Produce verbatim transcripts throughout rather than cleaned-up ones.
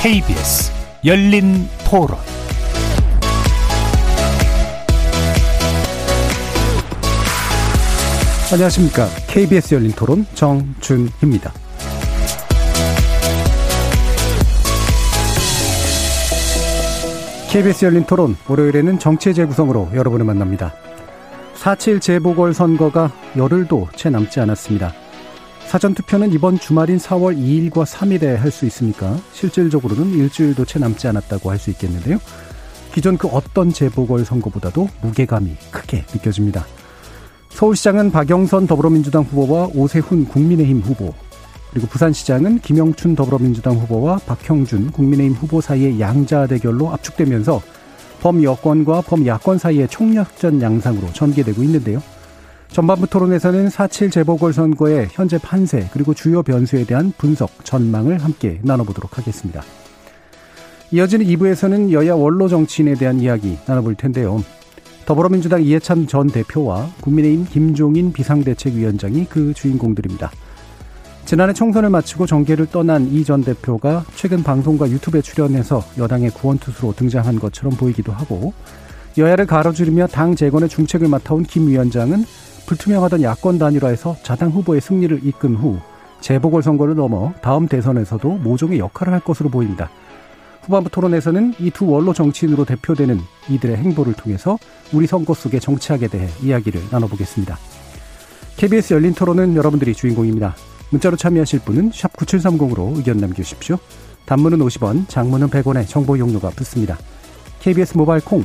케이비에스 열린 토론. 안녕하십니까. 케이비에스 열린 토론 정준희입니다. 케이비에스 열린 토론, 월요일에는 정치의 재구성으로 여러분을 만납니다. 사 점 칠 재보궐선거가 열흘도 채 남지 않았습니다. 사전투표는 이번 주말인 사월 이일과 삼일에 할 수 있으니까 실질적으로는 일주일도 채 남지 않았다고 할 수 있겠는데요. 기존 그 어떤 재보궐선거보다도 무게감이 크게 느껴집니다. 서울시장은 박영선 더불어민주당 후보와 오세훈 국민의힘 후보, 그리고 부산시장은 김영춘 더불어민주당 후보와 박형준 국민의힘 후보 사이의 양자 대결로 압축되면서 범여권과 범야권 사이의 총력전 양상으로 전개되고 있는데요. 전반부 토론에서는 사 점 칠 재보궐선거의 현재 판세, 그리고 주요 변수에 대한 분석, 전망을 함께 나눠보도록 하겠습니다. 이어지는 이 부에서는 여야 원로 정치인에 대한 이야기 나눠볼 텐데요. 더불어민주당 이해찬 전 대표와 국민의힘 김종인 비상대책위원장이 그 주인공들입니다. 지난해 총선을 마치고 정계를 떠난 이 전 대표가 최근 방송과 유튜브에 출연해서 여당의 구원투수로 등장한 것처럼 보이기도 하고, 여야를 가로지르며 당 재건의 중책을 맡아온 김 위원장은 불투명하던 야권 단일화에서 자당 후보의 승리를 이끈 후 재보궐선거를 넘어 다음 대선에서도 모종의 역할을 할 것으로 보입니다. 후반부 토론에서는 이 두 원로 정치인으로 대표되는 이들의 행보를 통해서 우리 선거 속의 정치학에 대해 이야기를 나눠보겠습니다. 케이비에스 열린 토론은 여러분들이 주인공입니다. 문자로 참여하실 분은 샵 구칠삼공으로 의견 남겨주십시오. 단문은 오십 원, 장문은 백 원의 정보 용료가 붙습니다. 케이비에스 모바일 콩,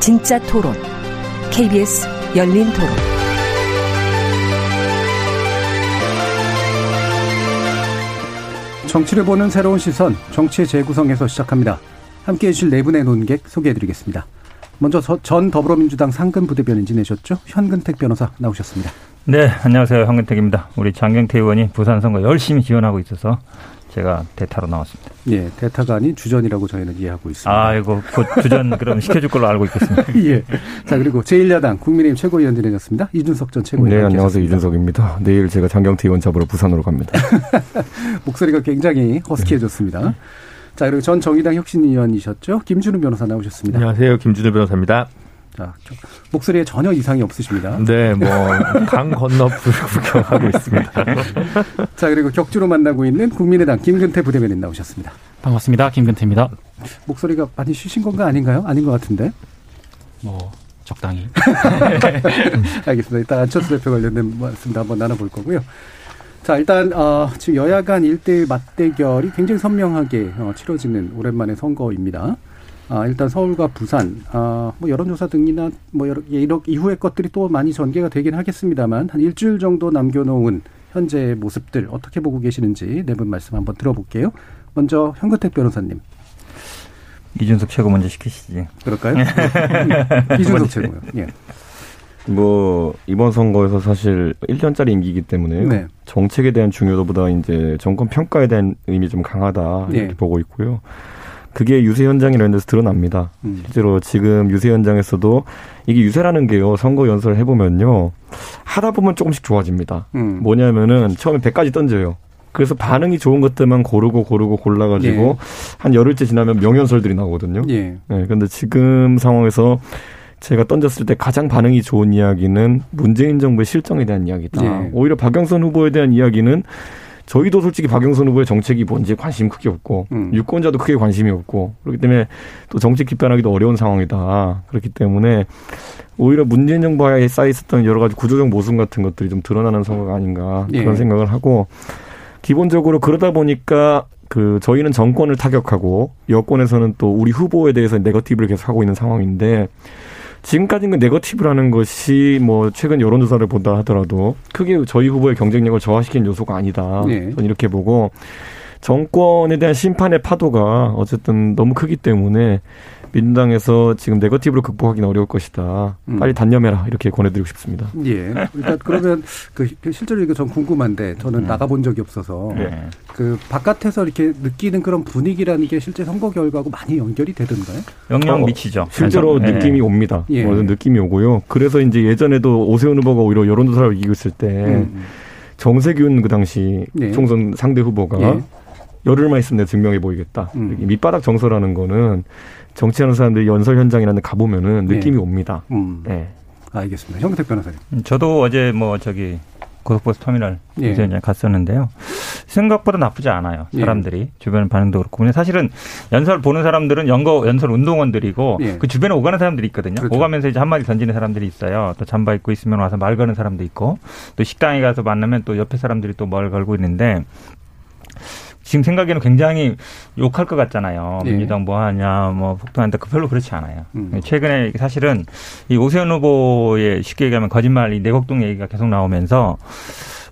진짜 토론, 케이비에스 열린 토론. 정치를 보는 새로운 시선, 정치의 재구성에서 시작합니다. 함께해 주실 네 분의 논객 소개해드리겠습니다. 먼저 전 더불어민주당 상근부대변인 지내셨죠? 현근택 변호사 나오셨습니다. 네, 안녕하세요. 현근택입니다. 우리 장경태 의원이 부산 선거 열심히 지원하고 있어서 제가 대타로 나왔습니다. 예, 대타가 아닌 주전이라고 저희는 이해하고 있습니다. 아, 이거 곧 주전 그럼 시켜줄 걸로 알고 있겠습니다. 예. 자, 그리고 제일 야당 국민의힘 최고위원 진행했습니다. 이준석 전 최고위원. 네, 안녕하세요. 이준석입니다. 내일 제가 장경태 의원 잡으러 부산으로 갑니다. 목소리가 굉장히 허스키해졌습니다. 네. 자, 그리고 전 정의당 혁신위원이셨죠? 김준우 변호사 나오셨습니다. 안녕하세요. 김준우 변호사입니다. 자, 목소리에 전혀 이상이 없으십니다. 네, 뭐 강 건너 불구경하고 있습니다. 자, 그리고 격주로 만나고 있는 국민의당 김근태 부대변인 나오셨습니다. 반갑습니다. 김근태입니다. 목소리가 많이 쉬신 건가 아닌가요? 아닌 것 같은데. 뭐 적당히. 알겠습니다. 일단 안철수 대표 관련된 말씀도 한번 나눠볼 거고요. 자, 일단 어, 지금 여야 간 일대일 맞대결이 굉장히 선명하게 어, 치러지는 오랜만의 선거입니다. 아, 일단 서울과 부산, 아, 뭐 여론조사 등이나 뭐 여러 이후의 것들이 또 많이 전개가 되긴 하겠습니다만, 한 일주일 정도 남겨놓은 현재의 모습들 어떻게 보고 계시는지 네 분 말씀 한번 들어볼게요. 먼저 현근택 변호사님. 이준석 최고 먼저 시키시지. 그럴까요? 이준석 최고요. 예. 뭐 이번 선거에서 사실 일 년짜리 임기이기 때문에 네. 정책에 대한 중요도보다 이제 정권 평가에 대한 의미 좀 강하다 이렇게 네. 보고 있고요. 그게 유세 현장이라는 데서 드러납니다. 음. 실제로 지금 유세 현장에서도 이게 유세라는 게요, 선거 연설을 해보면요, 하다 보면 조금씩 좋아집니다. 음. 뭐냐면은 처음에 백 가지 던져요. 그래서 반응이 좋은 것들만 고르고 고르고 골라가지고 예. 한 열흘째 지나면 명연설들이 나오거든요. 예. 네, 근데 지금 상황에서 제가 던졌을 때 가장 반응이 좋은 이야기는 문재인 정부의 실정에 대한 이야기다. 예. 오히려 박영선 후보에 대한 이야기는 저희도 솔직히 박영선 후보의 정책이 뭔지 관심이 크게 없고 음. 유권자도 크게 관심이 없고, 그렇기 때문에 또 정책 비판하기도 어려운 상황이다. 그렇기 때문에 오히려 문재인 정부에 쌓여있었던 여러 가지 구조적 모순 같은 것들이 좀 드러나는 선거가 아닌가 예. 그런 생각을 하고, 기본적으로 그러다 보니까 그 저희는 정권을 타격하고 여권에서는 또 우리 후보에 대해서 네거티브를 계속 하고 있는 상황인데, 지금까지는 그 네거티브라는 것이 뭐 최근 여론조사를 본다 하더라도 크게 저희 후보의 경쟁력을 저하시킨 요소가 아니다. 네. 저는 이렇게 보고, 정권에 대한 심판의 파도가 어쨌든 너무 크기 때문에 민주당에서 지금 네거티브로 극복하기는 어려울 것이다. 빨리 단념해라. 이렇게 권해드리고 싶습니다. 예. 일단 그러면 그 실제로 이거 전 궁금한데 저는 음. 나가본 적이 없어서 네. 그 바깥에서 이렇게 느끼는 그런 분위기라는 게 실제 선거 결과하고 많이 연결이 되던가요? 영향 미치죠. 실제로 그래서. 느낌이 네. 옵니다. 예. 어, 느낌이 오고요. 그래서 이제 예전에도 오세훈 후보가 오히려 여론조사를 이기고 있을 때 음. 정세균 그 당시 예. 총선 상대 후보가 예. 열흘만 있으면 내가 증명해 보이겠다. 음. 밑바닥 정서라는 거는 정치하는 사람들이 연설 현장이라는 데 가보면은 느낌이 네. 옵니다. 음. 네. 알겠습니다. 현근택 변호사님. 저도 어제 뭐 저기 고속버스 터미널 예. 이제 갔었는데요. 생각보다 나쁘지 않아요. 사람들이 예. 주변 반응도 그렇고. 근데 사실은 연설 보는 사람들은 연거 연설 운동원들이고 예. 그 주변에 오가는 사람들이 있거든요. 그렇죠. 오가면서 이제 한마디 던지는 사람들이 있어요. 또 잠바 입고 있으면 와서 말 거는 사람도 있고 또 식당에 가서 만나면 또 옆에 사람들이 또 말 걸고 있는데. 지금 생각에는 굉장히 욕할 것 같잖아요. 예. 민주당 뭐 하냐, 뭐 폭동한다. 그 별로 그렇지 않아요. 음. 최근에 사실은 이 오세훈 후보의 쉽게 얘기하면 거짓말, 이 내곡동 얘기가 계속 나오면서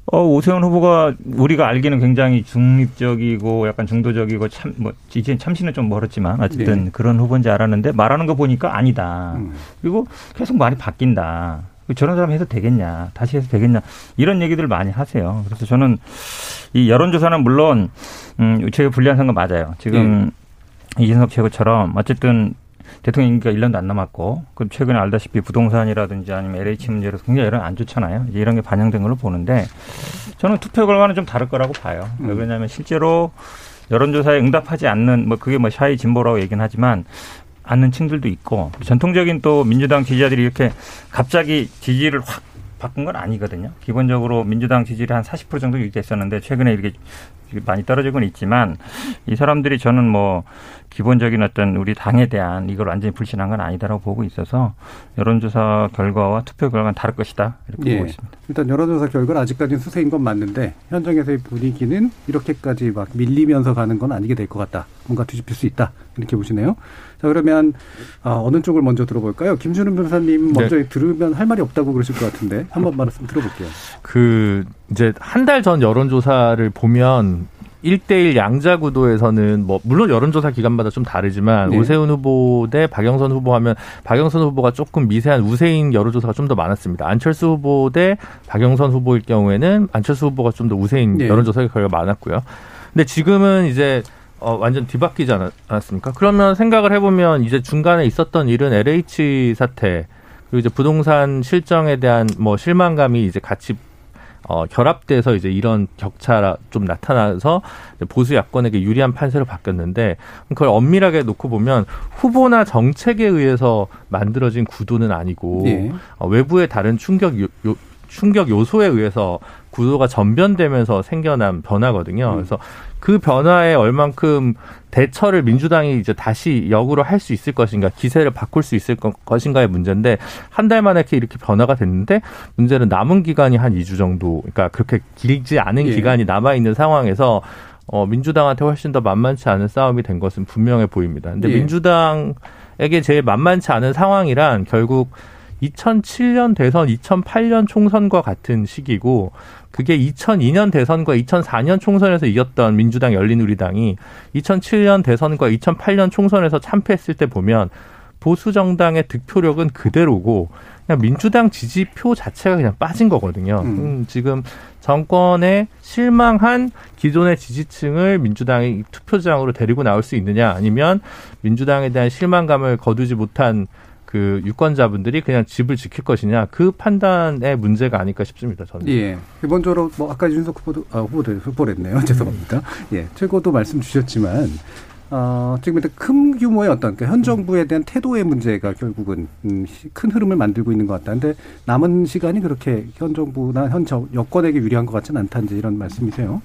어, 오세훈 후보가 우리가 알기는 굉장히 중립적이고 약간 중도적이고 참, 뭐, 이제 참신은 좀 멀었지만 어쨌든 예. 그런 후보인지 알았는데 말하는 거 보니까 아니다. 음. 그리고 계속 말이 바뀐다. 저런 사람 해도 되겠냐, 다시 해도 되겠냐 이런 얘기들 많이 하세요. 그래서 저는 이 여론조사는 물론 음, 우측에 불리한 선거 맞아요. 지금 네. 이준석 최고처럼 어쨌든 대통령 임기가 일 년도 안 남았고 그 최근에 알다시피 부동산이라든지 아니면 엘에이치 문제로 굉장히 여론 안 좋잖아요. 이제 이런 게 반영된 걸로 보는데 저는 투표 결과는 좀 다를 거라고 봐요. 음. 왜 그러냐면 실제로 여론조사에 응답하지 않는 뭐 그게 뭐 샤이 진보라고 얘기는 하지만 않는 층들도 있고 전통적인 또 민주당 지지자들이 이렇게 갑자기 지지를 확 바꾼 건 아니거든요. 기본적으로 민주당 지지를 한 사십 퍼센트 정도 유지했었는데 최근에 이렇게 많이 떨어지고는 있지만 이 사람들이 저는 뭐 기본적인 어떤 우리 당에 대한 이걸 완전히 불신한 건 아니다라고 보고 있어서 여론조사 결과와 투표 결과는 다를 것이다 이렇게 예. 보고 있습니다. 일단 여론조사 결과는 아직까지는 수세인 건 맞는데 현장에서의 분위기는 이렇게까지 막 밀리면서 가는 건 아니게 될 것 같다. 뭔가 뒤집힐 수 있다 이렇게 보시네요. 자 그러면 아, 어느 쪽을 먼저 들어볼까요? 김준우 변호사님 먼저 네. 들으면 할 말이 없다고 그러실 것 같은데 한 번 말씀 들어볼게요. 그 이제 한 달 전 여론조사를 보면 일 대일 양자 구도에서는 뭐 물론 여론조사 기간마다 좀 다르지만 네. 오세훈 후보 대 박영선 후보 하면 박영선 후보가 조금 미세한 우세인 여론조사가 좀 더 많았습니다. 안철수 후보 대 박영선 후보일 경우에는 안철수 후보가 좀 더 우세인 네. 여론조사 결과가 많았고요. 근데 지금은 이제 어, 완전 뒤바뀌지 않았습니까? 그러면 생각을 해보면 이제 중간에 있었던 일은 엘에이치 사태 그리고 이제 부동산 실정에 대한 뭐 실망감이 이제 같이 어, 결합돼서 이제 이런 격차가 좀 나타나서 보수 야권에게 유리한 판세로 바뀌었는데 그걸 엄밀하게 놓고 보면 후보나 정책에 의해서 만들어진 구도는 아니고 네. 어, 외부의 다른 충격 요, 요, 충격 요소에 의해서 구도가 전변되면서 생겨난 변화거든요. 그래서 그 변화에 얼만큼 대처를 민주당이 이제 다시 역으로 할 수 있을 것인가, 기세를 바꿀 수 있을 것인가의 문제인데 한 달 만에 이렇게 변화가 됐는데 문제는 남은 기간이 한 이 주 정도, 그러니까 그렇게 길지 않은 예. 기간이 남아 있는 상황에서 어, 민주당한테 훨씬 더 만만치 않은 싸움이 된 것은 분명해 보입니다. 근데 예. 민주당에게 제일 만만치 않은 상황이란 결국 이천칠 년 대선, 이천팔 년 총선과 같은 시기고 그게 이천이 년 대선과 이천사 년 총선에서 이겼던 민주당 열린우리당이 이천칠 년 대선과 이천팔 년 총선에서 참패했을 때 보면 보수 정당의 득표력은 그대로고 그냥 민주당 지지표 자체가 그냥 빠진 거거든요. 음, 지금 정권에 실망한 기존의 지지층을 민주당이 투표장으로 데리고 나올 수 있느냐 아니면 민주당에 대한 실망감을 거두지 못한 그 유권자분들이 그냥 집을 지킬 것이냐 그 판단의 문제가 아닐까 싶습니다. 저는. 예. 기본적으로 뭐 아까 이준석 후보도 아, 후보도 후보랬네요. 죄송합니다. 예. 최고도 말씀 주셨지만 어, 지금 일단 큰 규모의 어떤 그러니까 현 정부에 대한 태도의 문제가 결국은 음, 큰 흐름을 만들고 있는 것 같다. 그런데 남은 시간이 그렇게 현 정부나 현 여권에게 유리한 것 같지는 않다는지 이런 말씀이세요.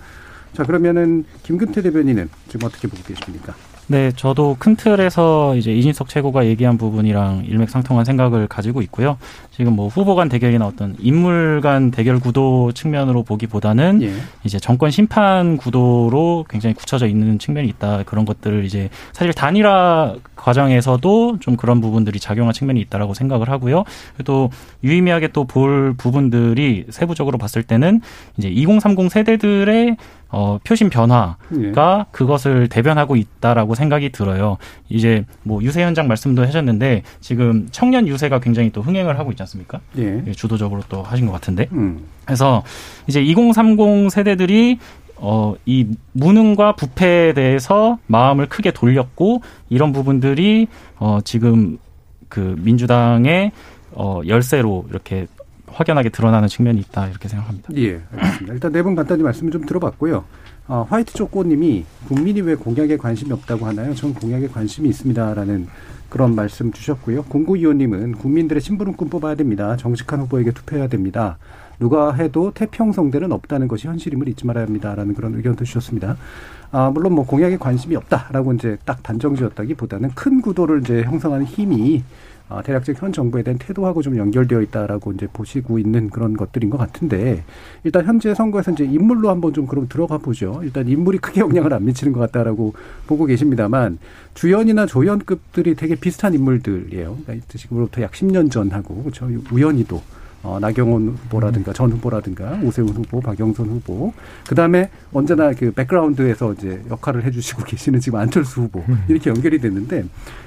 자 그러면은 김근태 대변인은 지금 어떻게 보고 계십니까? 네, 저도 큰 틀에서 이제 이준석 최고가 얘기한 부분이랑 일맥상통한 생각을 가지고 있고요. 지금 뭐 후보 간 대결이나 어떤 인물 간 대결 구도 측면으로 보기보다는 예. 이제 정권 심판 구도로 굉장히 굳혀져 있는 측면이 있다. 그런 것들을 이제 사실 단일화 과정에서도 좀 그런 부분들이 작용한 측면이 있다라고 생각을 하고요. 또 유의미하게 또 볼 부분들이 세부적으로 봤을 때는 이제 이공삼공 세대들의 어, 표심 변화가 예. 그것을 대변하고 있다라고 생각이 들어요. 이제 뭐 유세 현장 말씀도 하셨는데 지금 청년 유세가 굉장히 또 흥행을 하고 있지 않습니까? 예. 예, 주도적으로 또 하신 것 같은데. 음. 그래서 이제 이공삼공 세대들이 어, 이 무능과 부패에 대해서 마음을 크게 돌렸고 이런 부분들이 어, 지금 그 민주당의 어, 열세로 이렇게 확연하게 드러나는 측면이 있다 이렇게 생각합니다. 예, 알겠습니다. 일단 네 분 간단히 말씀을 좀 들어봤고요. 어, 화이트 초코님이 국민이 왜 공약에 관심이 없다고 하나요? 전 공약에 관심이 있습니다라는 그런 말씀 주셨고요. 공구이호님은 국민들의 심부름꾼 뽑아야 됩니다. 정직한 후보에게 투표해야 됩니다. 누가 해도 태평성대는 없다는 것이 현실임을 잊지 말아야 합니다라는 그런 의견도 주셨습니다. 아, 물론 뭐 공약에 관심이 없다라고 이제 딱 단정지었다기보다는 큰 구도를 이제 형성하는 힘이 아, 대략적 현 정부에 대한 태도하고 좀 연결되어 있다라고 이제 보시고 있는 그런 것들인 것 같은데, 일단 현재 선거에서 이제 인물로 한번 좀 그럼 들어가 보죠. 일단 인물이 크게 영향을 안 미치는 것 같다라고 보고 계십니다만, 주연이나 조연급들이 되게 비슷한 인물들이에요. 그러니까 지금으로부터 약 십 년 전하고, 저 우연히도, 어, 나경원 후보라든가 전 후보라든가 오세훈 후보, 박영선 후보, 그 다음에 언제나 그 백그라운드에서 이제 역할을 해주시고 계시는 지금 안철수 후보 이렇게 연결이 됐는데,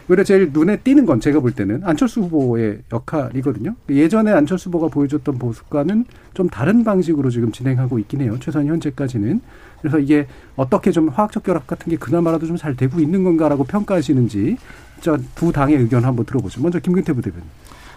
오히려 제일 눈에 띄는 건 제가 볼 때는 안철수 후보의 역할이거든요. 예전에 안철수 후보가 보여줬던 모습과는 좀 다른 방식으로 지금 진행하고 있긴 해요. 최소한 현재까지는. 그래서 이게 어떻게 좀 화학적 결합 같은 게 그나마라도 좀 잘 되고 있는 건가라고 평가하시는지 두 당의 의견 한번 들어보죠. 먼저 김근태 부대변인.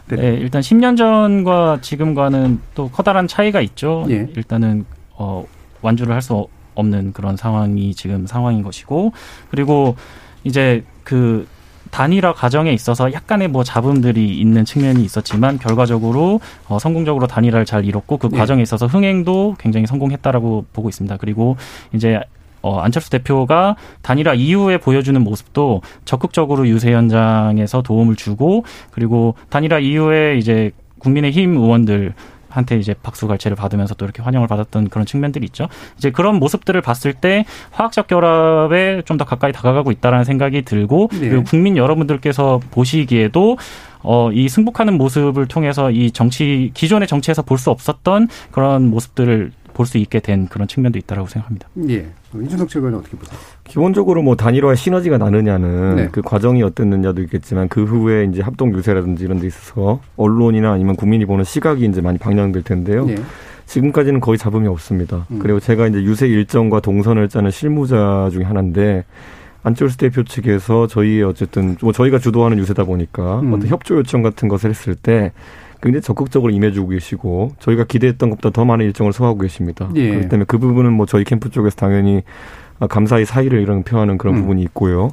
네, 일단 십 년 전과 지금과는 또 커다란 차이가 있죠. 예. 일단은 어, 완주를 할 수 없는 그런 상황이 지금 상황인 것이고, 그리고 이제 그 단일화 과정에 있어서 약간의 뭐 잡음들이 있는 측면이 있었지만 결과적으로 어, 성공적으로 단일화를 잘 이뤘고 그 예. 과정에 있어서 흥행도 굉장히 성공했다라고 보고 있습니다. 그리고 이제 어, 안철수 대표가 단일화 이후에 보여주는 모습도 적극적으로 유세 현장에서 도움을 주고, 그리고 단일화 이후에 이제 국민의힘 의원들한테 이제 박수갈채를 받으면서 또 이렇게 환영을 받았던 그런 측면들이 있죠. 이제 그런 모습들을 봤을 때 화학적 결합에 좀 더 가까이 다가가고 있다라는 생각이 들고, 네. 그리고 국민 여러분들께서 보시기에도 어, 이 승복하는 모습을 통해서 이 정치, 기존의 정치에서 볼 수 없었던 그런 모습들을 볼 수 있게 된 그런 측면도 있다라고 생각합니다. 예. 이준석 측은 어떻게 보세요? 기본적으로 뭐 단일화의 시너지가 나느냐는 네. 그 과정이 어땠느냐도 있겠지만, 그 후에 이제 합동 유세라든지 이런 데 있어서 언론이나 아니면 국민이 보는 시각이 이제 많이 방향될 텐데요. 네. 지금까지는 거의 잡음이 없습니다. 음. 그리고 제가 이제 유세 일정과 동선을 짜는 실무자 중에 하나인데, 안철수 대표 측에서 저희 어쨌든 뭐 저희가 주도하는 유세다 보니까 음. 어떤 협조 요청 같은 것을 했을 때 굉장히 적극적으로 임해주고 계시고, 저희가 기대했던 것보다 더 많은 일정을 소화하고 계십니다. 예. 그렇기 때문에 그 부분은 뭐 저희 캠프 쪽에서 당연히 감사의 사의를 이런 표하는 그런 음. 부분이 있고요.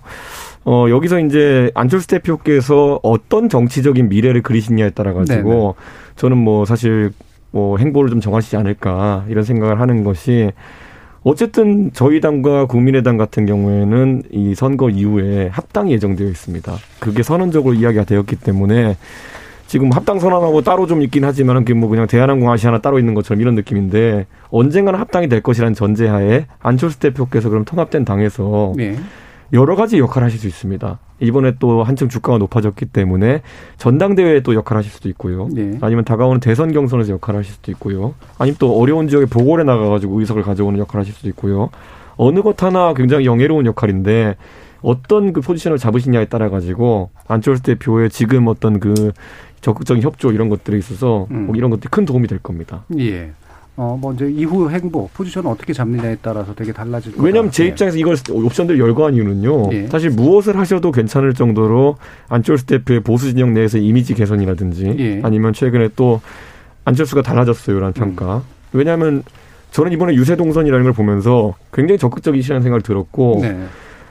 어, 여기서 이제 안철수 대표께서 어떤 정치적인 미래를 그리시냐에 따라 가지고 네네. 저는 뭐 사실 뭐 행보를 좀 정하시지 않을까 이런 생각을 하는 것이, 어쨌든 저희 당과 국민의당 같은 경우에는 이 선거 이후에 합당이 예정되어 있습니다. 그게 선언적으로 이야기가 되었기 때문에 지금 합당 선언하고 따로 좀 있긴 하지만 뭐 그냥 대한항공 아시아나 따로 있는 것처럼 이런 느낌인데, 언젠가는 합당이 될 것이라는 전제하에 안철수 대표께서 그럼 통합된 당에서 네. 여러 가지 역할을 하실 수 있습니다. 이번에 또 한층 주가가 높아졌기 때문에 전당대회에 또 역할을 하실 수도 있고요. 네. 아니면 다가오는 대선 경선에서 역할을 하실 수도 있고요. 아니면 또 어려운 지역에 보궐에 나가가지고 의석을 가져오는 역할을 하실 수도 있고요. 어느 것 하나 굉장히 영예로운 역할인데, 어떤 그 포지션을 잡으시냐에 따라가지고 안철수 대표의 지금 어떤 그 적극적인 협조 이런 것들에 있어서 음. 뭐 이런 것들이 큰 도움이 될 겁니다. 예. 어, 뭐 이제 이후 행보, 포지션을 어떻게 잡느냐에 따라서 되게 달라질 거예요. 왜냐하면 제 입장에서 이걸 옵션들 열거한 이유는요. 예. 사실 무엇을 하셔도 괜찮을 정도로 안철수 대표의 보수 진영 내에서 이미지 개선이라든지 예. 아니면 최근에 또 안철수가 달라졌어요라는 평가. 음. 왜냐하면 저는 이번에 유세 동선이라는 걸 보면서 굉장히 적극적이시라는 생각을 들었고 네.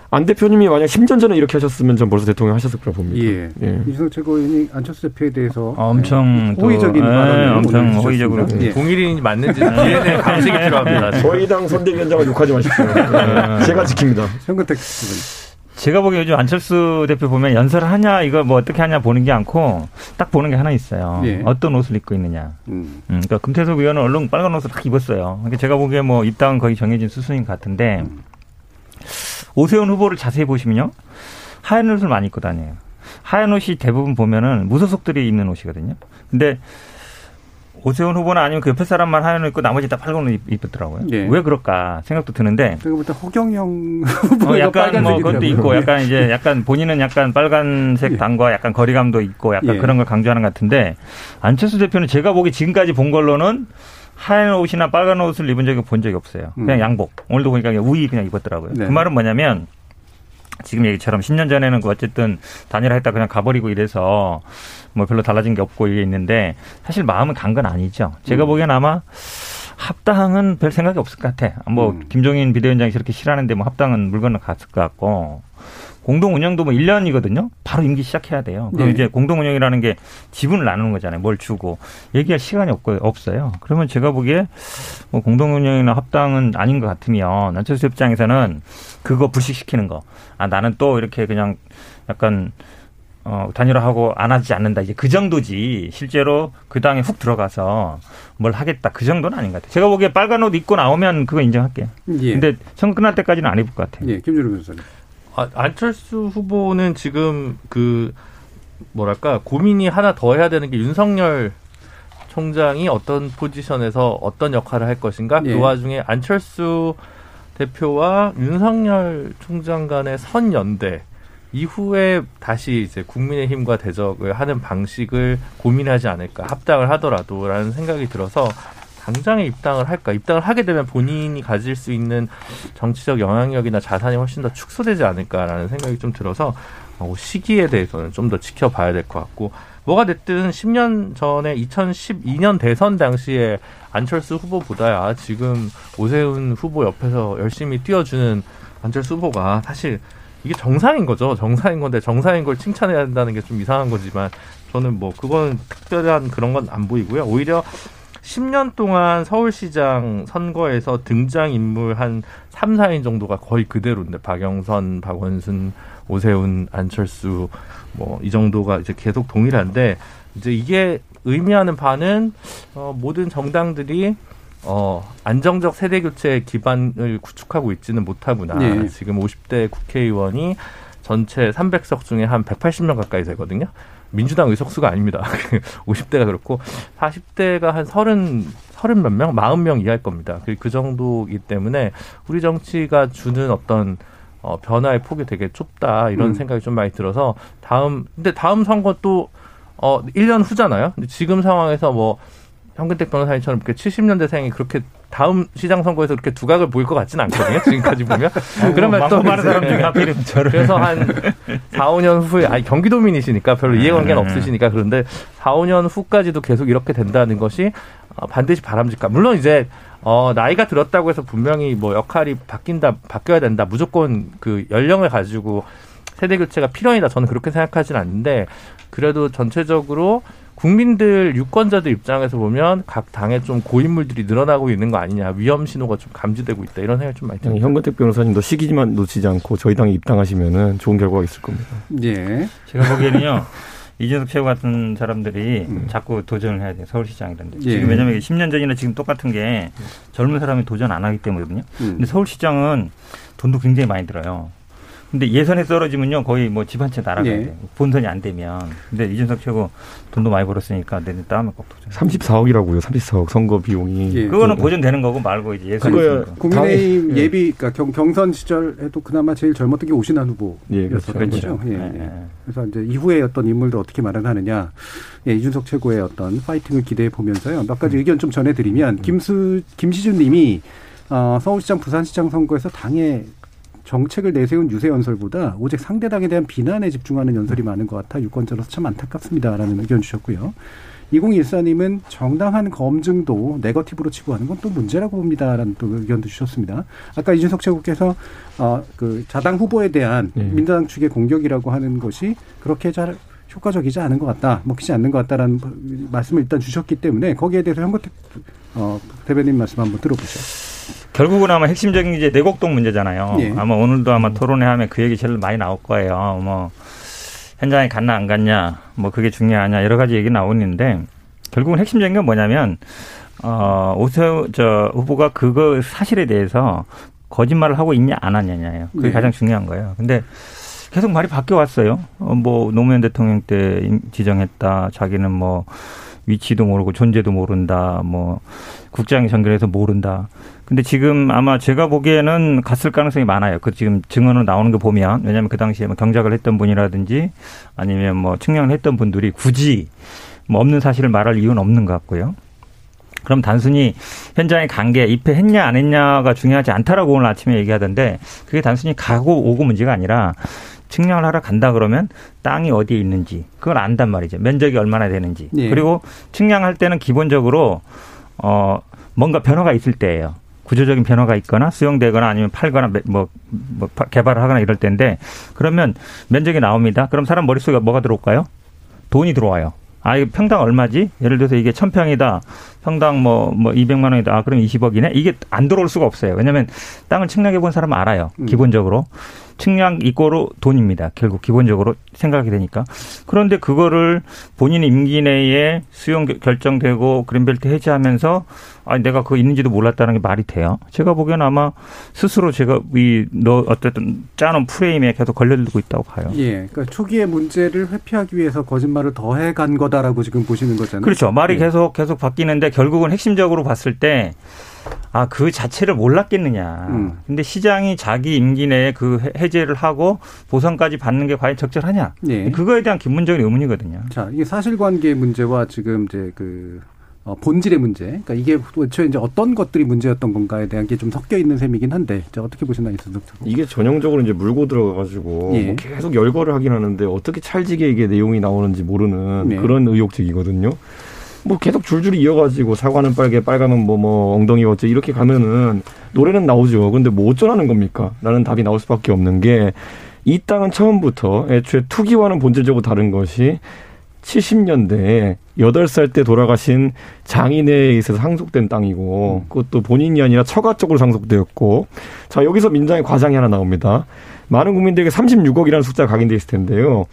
안 대표님이 만약 십 년 전에 이렇게 하셨으면 전 벌써 대통령 하셨을 거라고 봅니다. 예. 예. 이준석 최고위원이 안철수 대표에 대해서 엄청 예. 호의적인 발언을 엄청 호의적으로 예. 동일인이 맞는지 디엔에이 감식이 필요합니다. 저희 당 선대위원장을 욕하지 마십시오. 예. 제가 지킵니다. 현근택 측은. 제가 보기에 요즘 안철수 대표 보면 연설을 하냐, 이거 뭐 어떻게 하냐 보는 게 않고 딱 보는 게 하나 있어요. 예. 어떤 옷을 입고 있느냐. 음. 음, 그러니까 금태섭 의원은 얼른 빨간 옷을 딱 입었어요. 그러니까 제가 보기에 뭐 입당은 거의 정해진 수순인 것 같은데 음. 오세훈 후보를 자세히 보시면요, 하얀 옷을 많이 입고 다녀요. 하얀 옷이 대부분 보면은 무소속들이 입는 옷이거든요. 근데 오세훈 후보는 아니면 그 옆에 사람만 하얀 옷 입고 나머지 다 빨간 옷 입었더라고요. 예. 왜 그럴까 생각도 드는데. 제가 볼 때 허경영 후보가 어, 약간 뭐 그것도 있고 예. 약간 이제 약간 본인은 약간 빨간색 예. 당과 약간 거리감도 있고 약간 예. 그런 걸 강조하는 것 같은데 안철수 대표는 제가 보기 지금까지 본 걸로는 하얀 옷이나 빨간 옷을 입은 적이 본 적이 없어요. 그냥 음. 양복. 오늘도 보니까 그냥 우의 그냥 입었더라고요. 네. 그 말은 뭐냐면 지금 얘기처럼 십 년 전에는 그 어쨌든 단일화했다 그냥 가버리고 이래서 뭐 별로 달라진 게 없고 이게 있는데 사실 마음은 간 건 아니죠. 제가 음. 보기엔 아마 합당은 별 생각이 없을 것 같아. 뭐 음. 김종인 비대위원장이 저렇게 싫어하는데 뭐 합당은 물건을 갔을 것 같고 공동 운영도 뭐 일 년이거든요. 바로 임기 시작해야 돼요. 그럼 네. 이제 공동 운영이라는 게 지분을 나누는 거잖아요. 뭘 주고 얘기할 시간이 없고 없어요. 그러면 제가 보기에 뭐 공동 운영이나 합당은 아닌 것 같으면 안철수 입장에서는 그거 불식시키는 거. 아 나는 또 이렇게 그냥 약간 어, 단일화하고 안 하지 않는다. 이제 그 정도지. 실제로 그 당에 훅 들어가서 뭘 하겠다. 그 정도는 아닌 것 같아요. 제가 보기에 빨간 옷 입고 나오면 그거 인정할게요. 그런데 예. 선거 끝날 때까지는 안 입을 것 같아요. 예, 김준우 변호사님. 아, 안철수 후보는 지금 그 뭐랄까 고민이 하나 더 해야 되는 게 윤석열 총장이 어떤 포지션에서 어떤 역할을 할 것인가. 예. 그 와중에 안철수 대표와 윤석열 총장 간의 선연대 이후에 다시 이제 국민의힘과 대적을 하는 방식을 고민하지 않을까. 합당을 하더라도라는 생각이 들어서 당장에 입당을 할까? 입당을 하게 되면 본인이 가질 수 있는 정치적 영향력이나 자산이 훨씬 더 축소되지 않을까라는 생각이 좀 들어서 시기에 대해서는 좀 더 지켜봐야 될 것 같고 뭐가 됐든 십 년 전에 이천십이 년 대선 당시에 안철수 후보보다야 지금 오세훈 후보 옆에서 열심히 뛰어주는 안철수 후보가 사실 이게 정상인 거죠. 정상인 건데 정상인 걸 칭찬해야 된다는 게 좀 이상한 거지만 저는 뭐 그건 특별한 그런 건 안 보이고요. 오히려 십 년 동안 서울시장 선거에서 등장인물 한 삼, 사인 정도가 거의 그대로인데 박영선, 박원순, 오세훈, 안철수 뭐 이 정도가 이제 계속 동일한데 이제 이게 의미하는 바는 어, 모든 정당들이 어, 안정적 세대 교체의 기반을 구축하고 있지는 못하구나. 네. 지금 오십 대 국회의원이 전체 삼백 석 중에 한 백팔십 명 가까이 되거든요. 민주당 의석수가 아닙니다. 오십 대가 그렇고 사십 대가 한 삼십 몇 명? 사십 명 이하일 겁니다. 그 정도이기 때문에 우리 정치가 주는 어떤 어, 변화의 폭이 되게 좁다 이런 음. 생각이 좀 많이 들어서 다음 근데 다음 선거 또 어, 일 년 후잖아요. 근데 지금 상황에서 뭐 현근택 변호사님처럼 이렇게 칠십 년대생이 그렇게 다음 시장 선거에서 그렇게 두각을 보일 것 같지는 않거든요. 지금까지 보면. 아이고, 그러면 또 많은 사람 중에 하필이면 저를. 그래서 한 사, 오 년 후에 아니 경기도민이시니까 별로 이해관계는 음. 없으시니까 그런데 사, 오 년 후까지도 계속 이렇게 된다는 것이 반드시 바람직한. 물론 이제 어, 나이가 들었다고 해서 분명히 뭐 역할이 바뀐다, 바뀌어야 된다. 무조건 그 연령을 가지고 세대 교체가 필연이다. 저는 그렇게 생각하지는 않는데 그래도 전체적으로. 국민들 유권자들 입장에서 보면 각 당에 좀 고인물들이 늘어나고 있는 거 아니냐. 위험 신호가 좀 감지되고 있다. 이런 생각이 좀 많이 듭니다. 현근택 변호사님도 시기지만 놓치지 않고 저희 당에 입당하시면 좋은 결과가 있을 겁니다. 예. 제가 보기에는요. 이준석 최고 같은 사람들이 음. 자꾸 도전을 해야 돼요. 서울시장 이런데. 예. 지금 왜냐하면 십 년 전이나 지금 똑같은 게 젊은 사람이 도전 안 하기 때문이거든요. 음. 근데 서울시장은 돈도 굉장히 많이 들어요. 근데 예선에 떨어지면요 거의 뭐 집 한 채 날아가야 예. 돼요. 본선이 안 되면. 근데 이준석 최고 돈도 많이 벌었으니까 내 다음에 꼭 도전. 삼십사억이라고요. 삼십사억 선거 비용이. 예. 그거는 보전되는 거고 말고 이제 예선. 그거야 국민의힘 예. 예비 그러니까 경, 경선 시절에도 그나마 제일 젊었던 게 오신환 후보였었던 예, 그렇죠. 거죠. 예. 예. 예. 그래서 이제 이후에 어떤 인물들 어떻게 마련하느냐. 예, 이준석 최고의 어떤 파이팅을 기대해 보면서요. 몇 가지 음. 의견 좀 전해드리면 김수 김시준님이 어, 서울시장, 부산시장 선거에서 당의 정책을 내세운 유세 연설보다 오직 상대당에 대한 비난에 집중하는 연설이 많은 것 같아 유권자로서 참 안타깝습니다라는 의견 주셨고요. 이공일사 님은 정당한 검증도 네거티브로 치부하는 건 또 문제라고 봅니다라는 또 의견도 주셨습니다. 아까 이준석 최고께서 어, 그 자당 후보에 대한 네. 민주당 측의 공격이라고 하는 것이 그렇게 잘 효과적이지 않은 것 같다. 먹히지 않는 것 같다라는 말씀을 일단 주셨기 때문에 거기에 대해서 현근택 어, 대변인 말씀 한번 들어보시죠. 결국은 아마 핵심적인 게 이제 내곡동 문제잖아요. 예. 아마 오늘도 아마 토론회 하면 그 얘기 제일 많이 나올 거예요. 뭐 현장에 갔나 안 갔냐, 뭐 그게 중요하냐 여러 가지 얘기 나오는데 결국은 핵심적인 건 뭐냐면 어, 오세훈 저 후보가 그거 사실에 대해서 거짓말을 하고 있냐 안 하냐예요. 그게 예. 가장 중요한 거예요. 근데 계속 말이 바뀌어 왔어요. 어, 뭐 노무현 대통령 때 지정했다. 자기는 뭐 위치도 모르고 존재도 모른다. 뭐 국장이 전결해서 모른다. 근데 지금 아마 제가 보기에는 갔을 가능성이 많아요. 그 지금 증언으로 나오는 거 보면. 왜냐하면 그 당시에 뭐 경작을 했던 분이라든지 아니면 뭐 측량을 했던 분들이 굳이 뭐 없는 사실을 말할 이유는 없는 것 같고요. 그럼 단순히 현장에 간 게 입회했냐 안 했냐가 중요하지 않다라고 오늘 아침에 얘기하던데 그게 단순히 가고 오고 문제가 아니라 측량을 하러 간다 그러면 땅이 어디에 있는지 그걸 안단 말이죠. 면적이 얼마나 되는지. 네. 그리고 측량할 때는 기본적으로 어 뭔가 변화가 있을 때예요. 구조적인 변화가 있거나 수용되거나 아니면 팔거나 뭐, 뭐 개발을 하거나 이럴 때인데 그러면 면적이 나옵니다. 그럼 사람 머릿속에 뭐가 들어올까요? 돈이 들어와요. 아, 이거 평당 얼마지? 예를 들어서 이게 천 평이다. 평당 뭐, 뭐 이백만 원이다. 아, 그럼 이십억이네? 이게 안 들어올 수가 없어요. 왜냐하면 땅을 측량해 본 사람은 알아요. 음. 기본적으로. 측량 이꼬로 돈입니다. 결국 기본적으로 생각하게 되니까. 그런데 그거를 본인 임기 내에 수용 결정되고 그린벨트 해제하면서 아니, 내가 그거 있는지도 몰랐다는 게 말이 돼요. 제가 보기에는 아마 스스로 제가 이, 너, 어쨌든 짜놓은 프레임에 계속 걸려들고 있다고 봐요. 예. 그러니까 초기에 문제를 회피하기 위해서 거짓말을 더해 간 거다라고 지금 보시는 거잖아요. 그렇죠. 말이 예. 계속, 계속 바뀌는데 결국은 핵심적으로 봤을 때 아, 그 자체를 몰랐겠느냐. 음. 근데 시장이 자기 임기 내에 그 해제를 하고 보상까지 받는 게 과연 적절하냐. 예. 그거에 대한 기본적인 의문이거든요. 자, 이게 사실관계의 문제와 지금 이제 그 어, 본질의 문제. 그러니까 이게 도대체 이제 어떤 것들이 문제였던 건가에 대한 게 좀 섞여 있는 셈이긴 한데, 자, 어떻게 보시나요, 이준석? 이게 전형적으로 이제 물고 들어가가지고 예. 뭐 계속 열거를 하긴 하는데 어떻게 찰지게 이게 내용이 나오는지 모르는 예. 그런 의혹적이거든요. 뭐 계속 줄줄이 이어가지고 사과는 빨개, 빨가면 뭐, 뭐, 엉덩이가 어째 이렇게 가면은 노래는 나오죠. 근데 뭐 어쩌라는 겁니까? 라는 답이 나올 수밖에 없는 게 이 땅은 처음부터 애초에 투기와는 본질적으로 다른 것이 칠십 년대에 여덟 살 때 돌아가신 장인에 있어서 상속된 땅이고 그것도 본인이 아니라 처가 쪽으로 상속되었고 자, 여기서 민장의 과장이 하나 나옵니다. 많은 국민들에게 삼십육억이라는 숫자가 각인되어 있을 텐데요.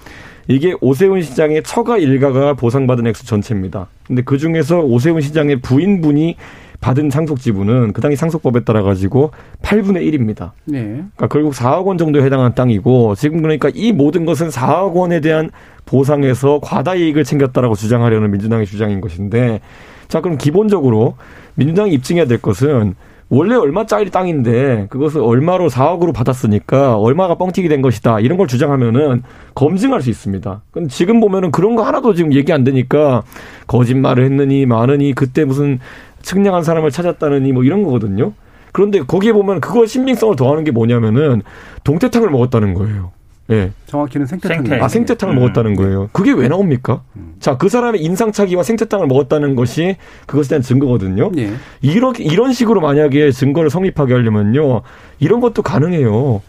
이게 오세훈 시장의 처가 일가가 보상받은 액수 전체입니다. 근데 그중에서 오세훈 시장의 부인분이 받은 상속 지분은 그 당시 상속법에 따라 가지고 팔분의 일입니다. 네. 그러니까 결국 사억 원 정도에 해당하는 땅이고 지금 그러니까 이 모든 것은 사억 원에 대한 보상에서 과다 이익을 챙겼다라고 주장하려는 민주당의 주장인 것인데 자 그럼 기본적으로 민주당이 입증해야 될 것은 원래 얼마짜리 땅인데 그것을 얼마로 사억으로 받았으니까 얼마가 뻥튀기 된 것이다. 이런 걸 주장하면은 검증할 수 있습니다. 근데 지금 보면은 그런 거 하나도 지금 얘기 안 되니까 거짓말을 했느니 마느니 그때 무슨 측량한 사람을 찾았다느니 뭐 이런 거거든요. 그런데 거기에 보면 그거 신빙성을 더하는 게 뭐냐면은 동태탕을 먹었다는 거예요. 예. 정확히는 생태탕. 생태. 아, 생태탕을 음. 먹었다는 거예요. 그게 왜 나옵니까? 음. 자, 그 사람의 인상착의와 생태탕을 먹었다는 것이 그것에 대한 증거거든요. 예. 이렇게, 이런 식으로 만약에 증거를 성립하게 하려면요. 이런 것도 가능해요.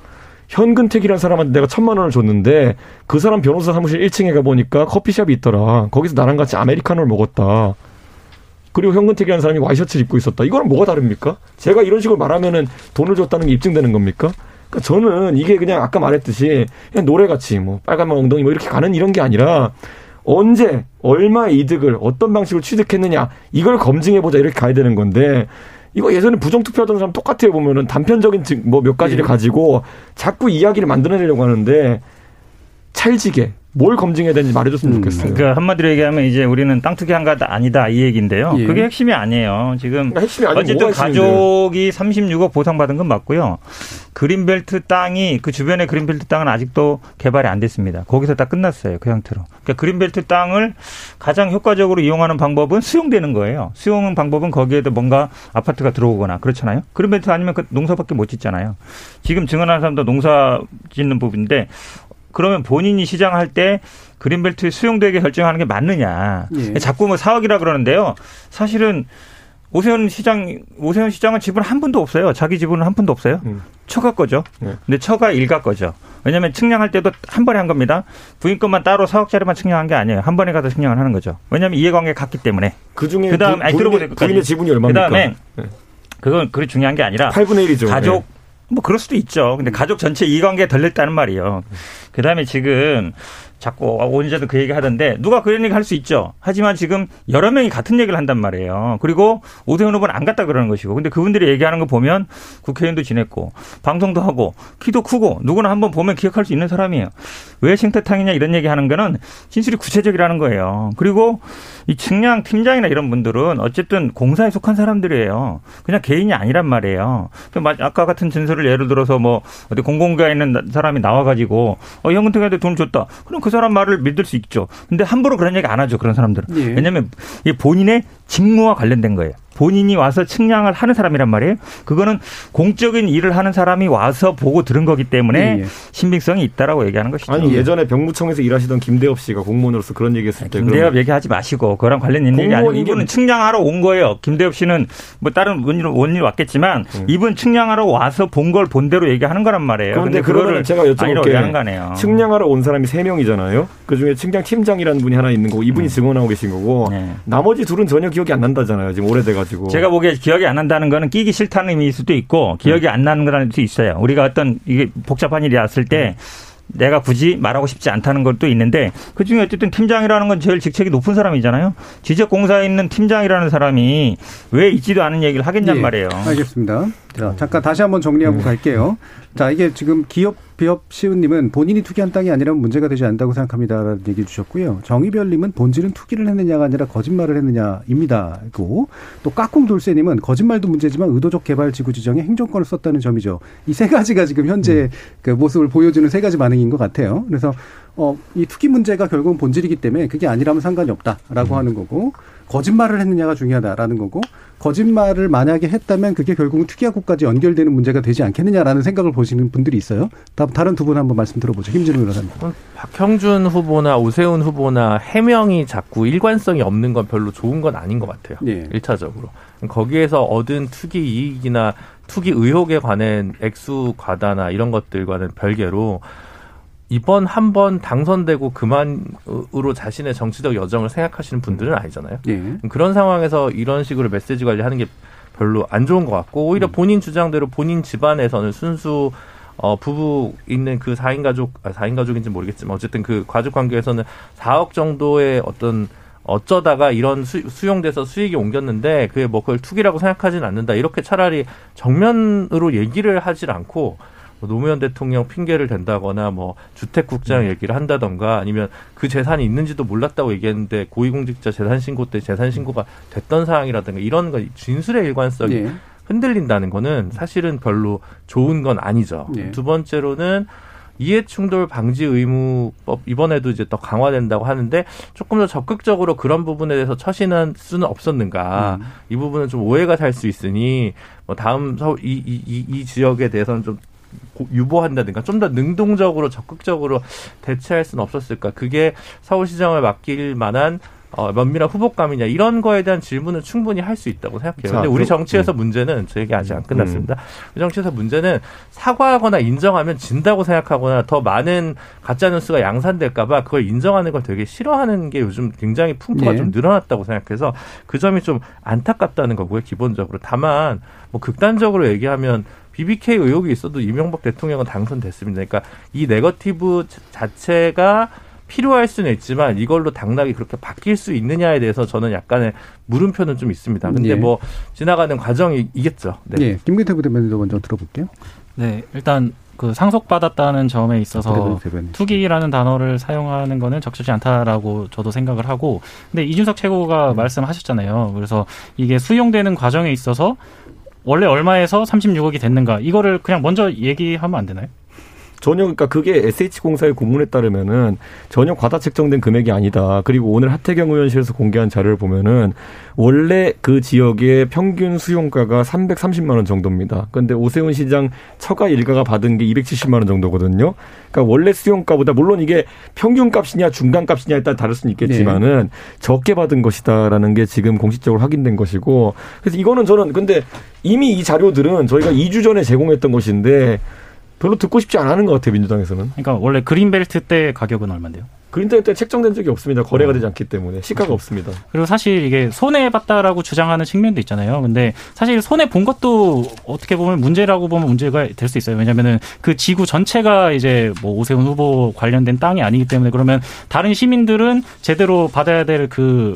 현근택이라는 사람한테 내가 천만 원을 줬는데 그 사람 변호사 사무실 일 층에 가보니까 커피숍이 있더라. 거기서 나랑 같이 아메리카노를 먹었다. 그리고 현근택이라는 사람이 와이셔츠를 입고 있었다. 이거는 뭐가 다릅니까? 제가 이런 식으로 말하면은 돈을 줬다는 게 입증되는 겁니까? 그러니까 저는 이게 그냥 아까 말했듯이 그냥 노래같이 뭐 빨간맛 엉덩이 뭐 이렇게 가는 이런 게 아니라 언제 얼마 이득을 어떤 방식으로 취득했느냐 이걸 검증해보자 이렇게 가야 되는 건데 이거 예전에 부정투표하던 사람 똑같아요. 보면은 단편적인 뭐 몇 가지를 가지고 자꾸 이야기를 만들어내려고 하는데 찰지게. 뭘 검증해야 되는지 말해줬으면 좋겠어요. 그러니까 한마디로 얘기하면 이제 우리는 땅 투기한 거 아니다 이 얘기인데요. 예. 그게 핵심이 아니에요. 지금 그러니까 핵심이 어쨌든 가족이 삼십육억 보상받은 건 맞고요. 그린벨트 땅이 그 주변의 그린벨트 땅은 아직도 개발이 안 됐습니다. 거기서 다 끝났어요. 그 형태로. 그러니까 그린벨트 땅을 가장 효과적으로 이용하는 방법은 수용되는 거예요. 수용 방법은 거기에도 뭔가 아파트가 들어오거나 그렇잖아요. 그린벨트 아니면 그 농사밖에 못 짓잖아요. 지금 증언하는 사람도 농사 짓는 부분인데 그러면 본인이 시장할 때 그린벨트에 수용되게 결정하는 게 맞느냐. 예. 자꾸 뭐 사억이라 그러는데요. 사실은 오세훈 시장, 오세훈 시장은 지분 한 분도 없어요. 자기 지분은 한 분도 없어요. 음. 처가 거죠. 예. 근데 처가 일가 거죠. 왜냐하면 측량할 때도 한 번에 한 겁니다. 부인 것만 따로 사억짜리만 측량한 게 아니에요. 한 번에 가서 측량을 하는 거죠. 왜냐하면 이해관계가 같기 때문에. 그중에 그다음, 부, 부인의, 부인의 지분이 얼마입니까? 그다음에 예. 그건 그리 중요한 게 아니라 팔분의 일이죠. 가족. 예. 뭐 그럴 수도 있죠. 근데 가족 전체 이해관계에 덜렸다는 말이에요. 그다음에 지금 자꾸 언제든 그 얘기 하던데 누가 그런 얘기 할 수 있죠. 하지만 지금 여러 명이 같은 얘기를 한단 말이에요. 그리고 오세훈 후보는 안 갔다 그러는 것이고. 근데 그분들이 얘기하는 거 보면 국회의원도 지냈고 방송도 하고 키도 크고 누구나 한번 보면 기억할 수 있는 사람이에요. 왜 생태탕이냐 이런 얘기하는 거는 진술이 구체적이라는 거예요. 그리고 이 측량 팀장이나 이런 분들은 어쨌든 공사에 속한 사람들이에요. 그냥 개인이 아니란 말이에요. 아까 같은 진술을 예를 들어서 뭐 어디 공공기관에 있는 사람이 나와가지고 어, 현근택한테 돈 줬다. 그럼 그 사람 말을 믿을 수 있죠. 근데 함부로 그런 얘기 안 하죠. 그런 사람들은. 예. 왜냐하면 본인의 직무와 관련된 거예요. 본인이 와서 측량을 하는 사람이란 말이에요. 그거는 공적인 일을 하는 사람이 와서 보고 들은 거기 때문에 예. 신빙성이 있다라고 얘기하는 것이죠. 아니 예전에 병무청에서 일하시던 김대엽 씨가 공무원으로서 그런 얘기했을 때. 김대엽 얘기하지 마시고 그거랑 관련 있는 얘기 아니고 이분은 측량하러 온 거예요. 김대엽 씨는 뭐 다른 원인 왔겠지만 음. 이분 측량하러 와서 본 걸 본대로 얘기하는 거란 말이에요. 그런데 그거를 제가 여쭤볼게요. 측량하러 온 사람이 세 명이잖아요. 그중에 측량팀장이라는 분이 하나 있는 거고 이분이 음. 증언하고 계신 거고 네. 나머지 둘은 전혀 기억이 안 난다잖아요. 지금 오래돼가 제가 보기에 기억이 안 난다는 거는 끼기 싫다는 의미일 수도 있고 기억이 안 나는 거라는 수도 있어요. 우리가 어떤 이게 복잡한 일이 왔을 때 내가 굳이 말하고 싶지 않다는 것도 있는데 그중에 어쨌든 팀장이라는 건 제일 직책이 높은 사람이잖아요. 지적공사에 있는 팀장이라는 사람이 왜 있지도 않은 얘기를 하겠냔 예, 말이에요. 알겠습니다. 자, 잠깐 다시 한번 정리하고 네. 갈게요. 자, 이게 지금 기업 비업 시은님은 본인이 투기한 땅이 아니라면 문제가 되지 않는다고 생각합니다라는 얘기를 주셨고요. 정의별님은 본질은 투기를 했느냐가 아니라 거짓말을 했느냐입니다고 또 까꿍돌쇠님은 거짓말도 문제지만 의도적 개발지구 지정에 행정권을 썼다는 점이죠. 이 세 가지가 지금 현재 음. 그 모습을 보여주는 세 가지 반응인 것 같아요. 그래서 어, 이 투기 문제가 결국은 본질이기 때문에 그게 아니라면 상관이 없다라고 음. 하는 거고 거짓말을 했느냐가 중요하다라는 거고 거짓말을 만약에 했다면 그게 결국은 투기하고까지 연결되는 문제가 되지 않겠느냐라는 생각을 보시는 분들이 있어요. 다른 두 분 한번 말씀 들어보죠. 김준우 변호사님. 박형준 후보나 오세훈 후보나 해명이 자꾸 일관성이 없는 건 별로 좋은 건 아닌 것 같아요. 네. 일 차적으로. 거기에서 얻은 투기 이익이나 투기 의혹에 관한 액수 과다나 이런 것들과는 별개로 이번 한 번 당선되고 그만으로 자신의 정치적 여정을 생각하시는 분들은 아니잖아요. 예. 그런 상황에서 이런 식으로 메시지 관리하는 게 별로 안 좋은 것 같고 오히려 본인 주장대로 본인 집안에서는 순수 어, 부부 있는 그 사 인 가족, 아, 사 인 가족인지 모르겠지만 어쨌든 그 가족 관계에서는 사억 정도의 어떤 어쩌다가 이런 수, 수용돼서 수익이 옮겼는데 그게 뭐 그걸 투기라고 생각하진 않는다. 이렇게 차라리 정면으로 얘기를 하질 않고 노무현 대통령 핑계를 댄다거나 뭐 주택국장 얘기를 한다던가 아니면 그 재산이 있는지도 몰랐다고 얘기했는데 고위공직자 재산신고 때 재산신고가 됐던 사항이라든가 이런 거 진술의 일관성이 네. 흔들린다는 거는 사실은 별로 좋은 건 아니죠. 네. 두 번째로는 이해충돌 방지 의무법 이번에도 이제 더 강화된다고 하는데 조금 더 적극적으로 그런 부분에 대해서 처신할 수는 없었는가. 음. 이 부분은 좀 오해가 살 수 있으니 뭐 다음 서울 이, 이, 이, 이 지역에 대해서는 좀 유보한다든가 좀 더 능동적으로 적극적으로 대체할 수는 없었을까. 그게 서울시장을 맡길 만한 어, 면밀한 후보감이냐 이런 거에 대한 질문은 충분히 할 수 있다고 생각해요. 그런데 우리 정치에서 음. 문제는 저 얘기 아직 안 끝났습니다. 음. 우리 정치에서 문제는 사과하거나 인정하면 진다고 생각하거나 더 많은 가짜뉴스가 양산될까 봐 그걸 인정하는 걸 되게 싫어하는 게 요즘 굉장히 풍토가 네. 좀 늘어났다고 생각해서 그 점이 좀 안타깝다는 거고요. 기본적으로. 다만 뭐 극단적으로 얘기하면 비비케이 의혹이 있어도 이명박 대통령은 당선됐습니다. 그러니까 이 네거티브 자체가 필요할 수는 있지만 이걸로 당락이 그렇게 바뀔 수 있느냐에 대해서 저는 약간의 물음표는 좀 있습니다. 근데 예. 뭐 지나가는 과정이겠죠. 네. 예. 김근태 부대변인도 먼저 들어볼게요. 네, 일단 그 상속받았다는 점에 있어서 투기라는 단어를 사용하는 거는 적절치 않다라고 저도 생각을 하고, 근데 이준석 최고가 음. 말씀하셨잖아요. 그래서 이게 수용되는 과정에 있어서 원래 얼마에서 삼십육억이 됐는가 이거를 그냥 먼저 얘기하면 안 되나요? 전혀 그러니까 그게 에스에이치공사의 공문에 따르면은 전혀 과다 책정된 금액이 아니다. 그리고 오늘 하태경 의원실에서 공개한 자료를 보면은 원래 그 지역의 평균 수용가가 삼백삼십만 원 정도입니다. 그런데 오세훈 시장 처가 일가가 받은 게 이백칠십만 원 정도거든요. 그러니까 원래 수용가보다 물론 이게 평균값이냐 중간값이냐에 따라 다를 수는 있겠지만은 네. 적게 받은 것이다라는 게 지금 공식적으로 확인된 것이고, 그래서 이거는 저는 근데 이미 이 자료들은 저희가 이 주 전에 제공했던 것인데 별로 듣고 싶지 않은 것 같아요. 민주당에서는. 그러니까 원래 그린벨트 때 가격은 얼마인데요? 그린타임 때 책정된 적이 없습니다. 거래가 되지 않기 때문에 시가가 그렇죠. 없습니다. 그리고 사실 이게 손해봤다라고 주장하는 측면도 있잖아요. 근데 사실 손해본 것도 어떻게 보면 문제라고 보면 문제가 될 수 있어요. 왜냐하면 그 지구 전체가 이제 뭐 오세훈 후보 관련된 땅이 아니기 때문에 그러면 다른 시민들은 제대로 받아야 될 그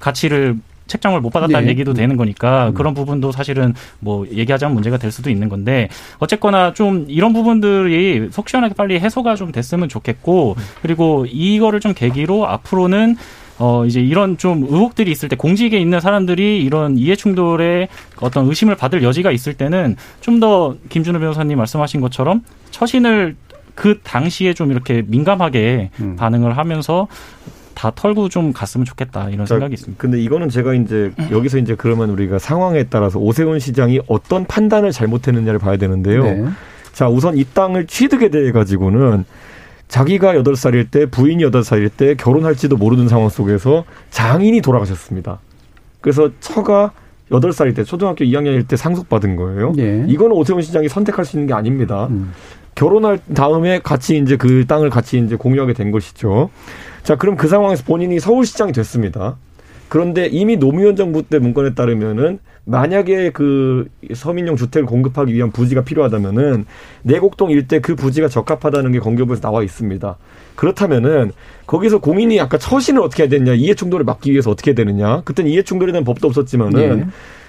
가치를 책정을 못 받았다는 네. 얘기도 되는 거니까 그런 부분도 사실은 뭐 얘기하자면 문제가 될 수도 있는 건데 어쨌거나 좀 이런 부분들이 속 시원하게 빨리 해소가 좀 됐으면 좋겠고 그리고 이거를 좀 계기로 앞으로는 어 이제 이런 좀 의혹들이 있을 때 공직에 있는 사람들이 이런 이해충돌에 어떤 의심을 받을 여지가 있을 때는 좀 더 김준우 변호사님 말씀하신 것처럼 처신을 그 당시에 좀 이렇게 민감하게 음. 반응을 하면서 다 털고 좀 갔으면 좋겠다 이런 생각이 있습니다. 근데 이거는 제가 이제 여기서 이제 그러면 우리가 상황에 따라서 오세훈 시장이 어떤 판단을 잘못했느냐를 봐야 되는데요. 네. 자, 우선 이 땅을 취득에 대해 가지고는 자기가 여덟 살일 때 부인이 여덟 살일 때 결혼할지도 모르는 상황 속에서 장인이 돌아가셨습니다. 그래서 처가 여덟 살일 때 초등학교 이 학년일 때 상속받은 거예요. 네. 이건 오세훈 시장이 선택할 수 있는 게 아닙니다. 음. 결혼할 다음에 같이 이제 그 땅을 같이 이제 공유하게 된 것이죠. 자, 그럼 그 상황에서 본인이 서울시장이 됐습니다. 그런데 이미 노무현 정부 때 문건에 따르면은 만약에 그 서민용 주택을 공급하기 위한 부지가 필요하다면은 내곡동 일대 그 부지가 적합하다는 게 건교부에서 나와 있습니다. 그렇다면은 거기서 공인이 아까 처신을 어떻게 해야 되느냐, 이해충돌을 막기 위해서 어떻게 해야 되느냐. 그때는 이해충돌에 대한 법도 없었지만은 예.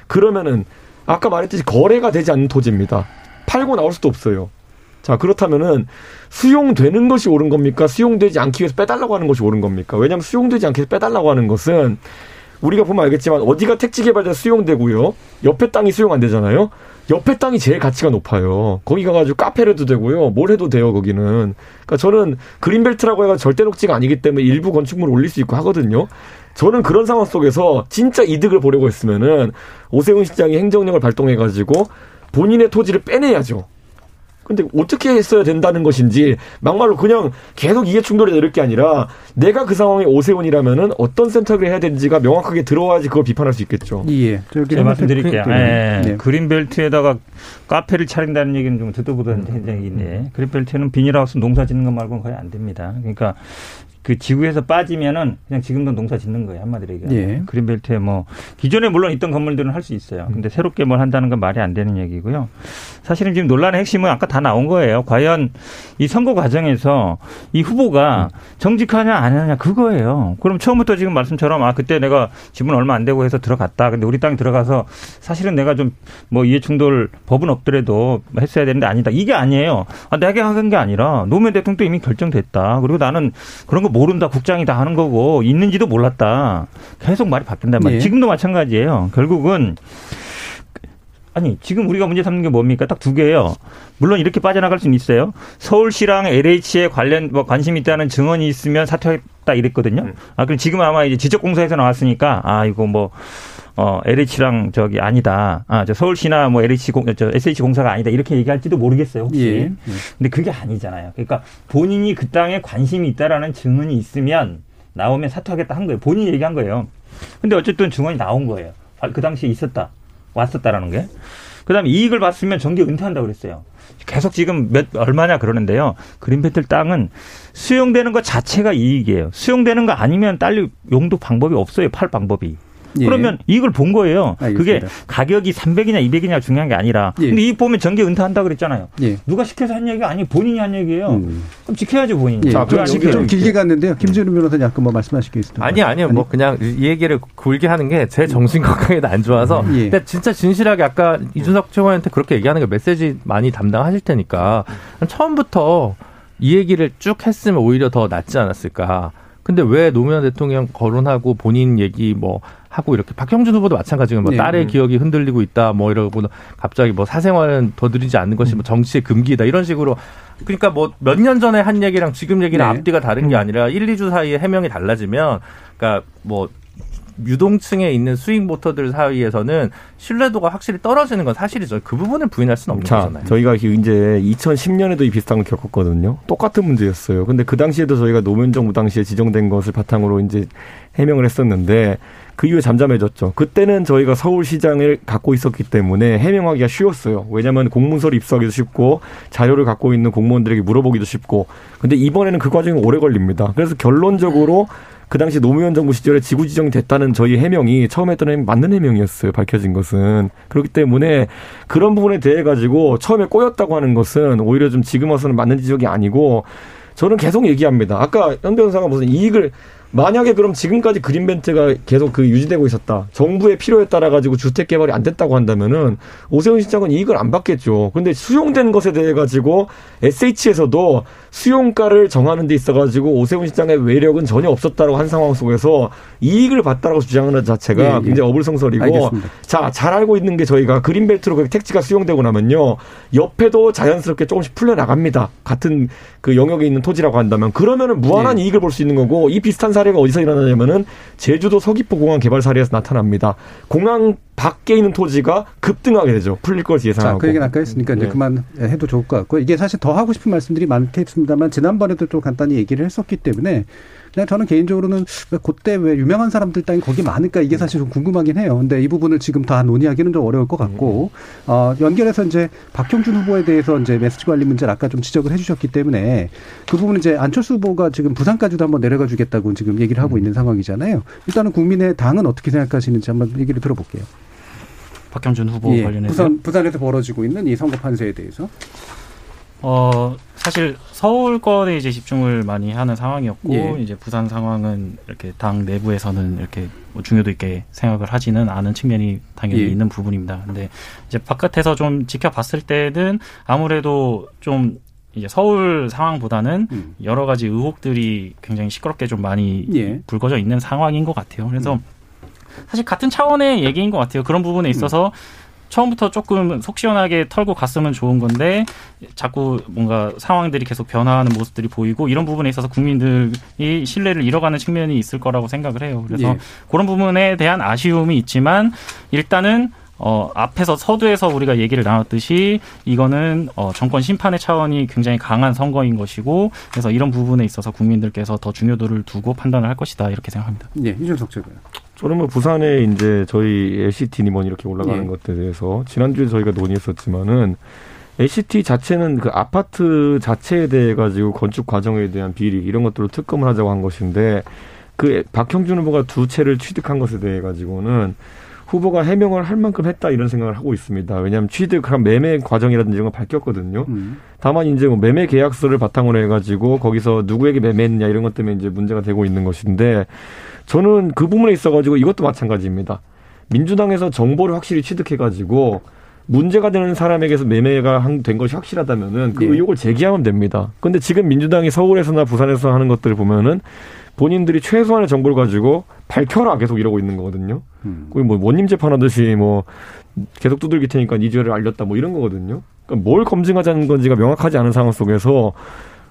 그러면은 아까 말했듯이 거래가 되지 않는 토지입니다. 팔고 나올 수도 없어요. 자, 그렇다면은 수용되는 것이 옳은 겁니까? 수용되지 않기 위해서 빼달라고 하는 것이 옳은 겁니까? 왜냐하면 수용되지 않기 위해서 빼달라고 하는 것은 우리가 보면 알겠지만 어디가 택지개발자 수용되고요. 옆에 땅이 수용 안 되잖아요. 옆에 땅이 제일 가치가 높아요. 거기 가가지고 카페를 해도 되고요. 뭘 해도 돼요, 거기는. 그러니까 저는 그린벨트라고 해가 절대 녹지가 아니기 때문에 일부 건축물을 올릴 수 있고 하거든요. 저는 그런 상황 속에서 진짜 이득을 보려고 했으면은 오세훈 시장이 행정력을 발동해가지고 본인의 토지를 빼내야죠. 근데 어떻게 했어야 된다는 것인지 막말로 그냥 계속 이해충돌에 내릴 게 아니라 내가 그 상황에 오세훈이라면은 어떤 선택을 해야 되는지가 명확하게 들어와야지 그걸 비판할 수 있겠죠. 예. 제가 말씀드릴게요. 그, 그, 그, 네. 네. 그린벨트에다가 카페를 차린다는 얘기는 좀 듣도 보던 얘기인데 그린벨트는 비닐하우스 농사 짓는 것 말고는 거의 안 됩니다. 그러니까 그 지구에서 빠지면은 그냥 지금도 농사 짓는 거예요. 한마디로 얘기하면. 예. 그린벨트에 뭐 기존에 물론 있던 건물들은 할 수 있어요. 근데 새롭게 뭘 한다는 건 말이 안 되는 얘기고요. 사실은 지금 논란의 핵심은 아까 다 나온 거예요. 과연 이 선거 과정에서 이 후보가 정직하냐 안 하냐 그거예요. 그럼 처음부터 지금 말씀처럼 아 그때 내가 지분 얼마 안 되고 해서 들어갔다. 근데 우리 땅에 들어가서 사실은 내가 좀 뭐 이해충돌 법은 없더라도 했어야 되는데 아니다. 이게 아니에요. 아, 내가 한 게 아니라 노무현 대통령도 이미 결정됐다. 그리고 나는 그런 거 모른다. 국장이다 하는 거고 있는지도 몰랐다. 계속 말이 바뀐단 말이에요. 네. 지금도 마찬가지예요. 결국은 아니 지금 우리가 문제 삼는 게 뭡니까? 딱 두 개예요. 물론 이렇게 빠져나갈 수는 있어요. 서울시랑 엘에이치에 관련 뭐 관심이 있다는 증언이 있으면 사퇴했다 이랬거든요. 아 그럼 지금 아마 이제 지적공사에서 나왔으니까 아 이거 뭐 어, 엘에이치랑 저기 아니다. 아, 저 서울시나 뭐 엘에이치 공, 저 에스에이치 공사가 아니다. 이렇게 얘기할지도 모르겠어요, 혹시. 예, 예. 근데 그게 아니잖아요. 그러니까 본인이 그 땅에 관심이 있다라는 증언이 있으면 나오면 사퇴하겠다 한 거예요. 본인이 얘기한 거예요. 근데 어쨌든 증언이 나온 거예요. 그 당시에 있었다. 왔었다라는 게. 그다음에 이익을 봤으면 정계 은퇴한다고 그랬어요. 계속 지금 몇 얼마냐 그러는데요. 그린벨트 땅은 수용되는 것 자체가 이익이에요. 수용되는 거 아니면 딸리 용도 방법이 없어요. 팔 방법이. 예. 그러면 이익을 본 거예요. 알겠습니다. 그게 가격이 삼백이냐 이백이냐 중요한 게 아니라. 예. 근데 이익 보면 정계 은퇴한다 그랬잖아요. 예. 누가 시켜서 한 얘기가 아니고 본인이 한 얘기예요. 음. 그럼 지켜야죠 본인이. 예. 자, 그럼 지켜야죠. 좀 길게 갔는데요. 김준우 변호사님 아까 뭐 말씀하실 게 있었던 아니, 아니요. 아니? 뭐 그냥 이 얘기를 굴게 하는 게 제 정신 건강에도 안 좋아서. 예. 근데 진짜 진실하게 아까 이준석 최고한테 그렇게 얘기하는 게 메시지 많이 담당하실 테니까 처음부터 이 얘기를 쭉 했으면 오히려 더 낫지 않았을까. 근데 왜 노무현 대통령 거론하고 본인 얘기 뭐 하고 이렇게 박형준 후보도 마찬가지로 뭐 네. 딸의 기억이 흔들리고 있다 뭐 이러고 갑자기 뭐 사생활은 더듬이지 않는 것이 뭐 정치의 금기다 이런 식으로 그러니까 뭐 몇 년 전에 한 얘기랑 지금 얘기랑 네. 앞뒤가 다른 게 아니라 일, 이 주 사이에 해명이 달라지면 그러니까 뭐 유동층에 있는 수익 모터들 사이에서는 신뢰도가 확실히 떨어지는 건 사실이죠. 그 부분을 부인할 수는 없는 자, 거잖아요. 저희가 이제 이천십 년에도 이 비슷한 걸 겪었거든요. 똑같은 문제였어요. 근데 그 당시에도 저희가 노무현 정부 당시에 지정된 것을 바탕으로 이제 해명을 했었는데 그 이후에 잠잠해졌죠. 그때는 저희가 서울시장을 갖고 있었기 때문에 해명하기가 쉬웠어요. 왜냐하면 공문서를 입수하기도 쉽고 자료를 갖고 있는 공무원들에게 물어보기도 쉽고. 근데 이번에는 그 과정이 오래 걸립니다. 그래서 결론적으로 그 당시 노무현 정부 시절에 지구 지정이 됐다는 저희 해명이 처음에 했던 해명이 맞는 해명이었어요. 밝혀진 것은. 그렇기 때문에 그런 부분에 대해 가지고 처음에 꼬였다고 하는 것은 오히려 좀 지금 와서는 맞는 지적이 아니고 저는 계속 얘기합니다. 아까 현 변호사가 무슨 이익을 만약에 그럼 지금까지 그린벨트가 계속 그 유지되고 있었다. 정부의 필요에 따라 가지고 주택 개발이 안 됐다고 한다면은 오세훈 시장은 이익을 안 받겠죠. 근데 수용된 것에 대해 가지고 에스에이치에서도 수용가를 정하는 데 있어 가지고 오세훈 시장의 외력은 전혀 없었다라고 한 상황 속에서 이익을 봤다라고 주장하는 자체가 예, 예. 굉장히 어불성설이고 알겠습니다. 자, 잘 알고 있는 게 저희가 그린벨트로 그 택지가 수용되고 나면요. 옆에도 자연스럽게 조금씩 풀려 나갑니다. 같은 그 영역에 있는 토지라고 한다면 그러면은 무한한 예. 이익을 볼 수 있는 거고 이 비슷한 사례가 어디서 일어나냐면은 제주도 서귀포공항 개발 사례에서 나타납니다. 공항 밖에 있는 토지가 급등하게 되죠. 풀릴 것을 예상하고. 자, 그 얘기는 아까 했으니까 이제 네. 그만 해도 좋을 것 같고 이게 사실 더 하고 싶은 말씀들이 많게 있습니다만 지난번에도 좀 간단히 얘기를 했었기 때문에 그냥 저는 개인적으로는 그때 왜 유명한 사람들 땅이 거기 많을까 이게 사실 좀 궁금하긴 해요. 근데 이 부분을 지금 다 논의하기는 좀 어려울 것 같고 어, 연결해서 이제 박형준 후보에 대해서 이제 메시지 관리 문제를 아까 좀 지적을 해주셨기 때문에 그 부분은 이제 안철수 후보가 지금 부산까지도 한번 내려가 주겠다고 지금 얘기를 하고 있는 상황이잖아요. 일단은 국민의당은 어떻게 생각하시는지 한번 얘기를 들어볼게요. 박형준 후보 예, 관련해서 부산, 부산에서 벌어지고 있는 이 선거 판세에 대해서 어 사실 서울권에 이제 집중을 많이 하는 상황이었고 예. 이제 부산 상황은 이렇게 당 내부에서는 이렇게 뭐 중요도 있게 생각을 하지는 않은 측면이 당연히 예. 있는 부분입니다. 근데 이제 바깥에서 좀 지켜봤을 때는 아무래도 좀 이제 서울 상황보다는 음. 여러 가지 의혹들이 굉장히 시끄럽게 좀 많이 예. 불거져 있는 상황인 것 같아요. 그래서 음. 사실 같은 차원의 얘기인 것 같아요. 그런 부분에 있어서 음. 처음부터 조금 속 시원하게 털고 갔으면 좋은 건데 자꾸 뭔가 상황들이 계속 변화하는 모습들이 보이고 이런 부분에 있어서 국민들이 신뢰를 잃어가는 측면이 있을 거라고 생각을 해요. 그래서 예. 그런 부분에 대한 아쉬움이 있지만 일단은 어, 앞에서 서두에서 우리가 얘기를 나눴듯이 이거는 어, 정권 심판의 차원이 굉장히 강한 선거인 것이고 그래서 이런 부분에 있어서 국민들께서 더 중요도를 두고 판단을 할 것이다 이렇게 생각합니다. 네, 이준석 측은 저는 뭐 부산에 이제 저희 엘씨티 님원 이렇게 올라가는 예. 것에 대해서 지난주에 저희가 논의했었지만은 엘씨티 자체는 그 아파트 자체에 대해 가지고 건축 과정에 대한 비리 이런 것들로 특검을 하자고 한 것인데 그 박형준 후보가 두 채를 취득한 것에 대해 가지고는 후보가 해명을 할 만큼 했다 이런 생각을 하고 있습니다. 왜냐하면 취득한 매매 과정이라든지 이런 걸 밝혔거든요. 음. 다만 이제 뭐 매매 계약서를 바탕으로 해가지고 거기서 누구에게 매매했냐 이런 것 때문에 이제 문제가 되고 있는 것인데 저는 그 부분에 있어가지고 이것도 마찬가지입니다. 민주당에서 정보를 확실히 취득해가지고 문제가 되는 사람에게서 매매가 된 것이 확실하다면은 그 네. 의혹을 제기하면 됩니다. 그런데 지금 민주당이 서울에서나 부산에서 하는 것들을 보면은 본인들이 최소한의 정보를 가지고 밝혀라 계속 이러고 있는 거거든요. 음. 거의 뭐 원님 재판하듯이 뭐 계속 두들길 테니까 이 죄를 알렸다 뭐 이런 거거든요. 그러니까 뭘 검증하자는 건지가 명확하지 않은 상황 속에서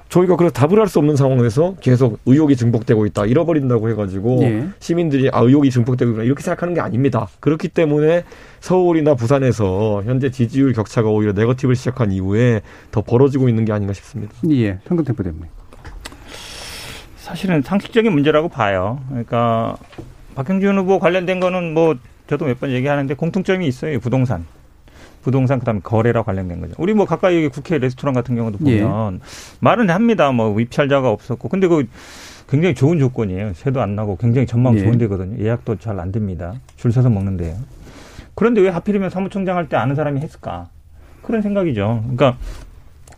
저희가 그래서 답을 할 수 없는 상황에서 계속 의혹이 증폭되고 있다. 잃어버린다고 해가지고 예. 시민들이 아 의혹이 증폭되고 있구나 이렇게 생각하는 게 아닙니다. 그렇기 때문에 서울이나 부산에서 현재 지지율 격차가 오히려 네거티브를 시작한 이후에 더 벌어지고 있는 게 아닌가 싶습니다. 예, 현근택 부대표님. 사실은 상식적인 문제라고 봐요. 그러니까 박형준 후보 관련된 거는 뭐 저도 몇 번 얘기하는데 공통점이 있어요. 부동산. 부동산 그다음에 거래랑 관련된 거죠. 우리 뭐 가까이 여기 국회 레스토랑 같은 경우도 보면 예. 말은 합니다. 뭐 입찰자가 없었고. 근데 그 굉장히 좋은 조건이에요. 새도 안 나고 굉장히 전망 예. 좋은 데거든요. 예약도 잘 안 됩니다. 줄 서서 먹는데요. 그런데 왜 하필이면 사무총장 할 때 아는 사람이 했을까? 그런 생각이죠. 그러니까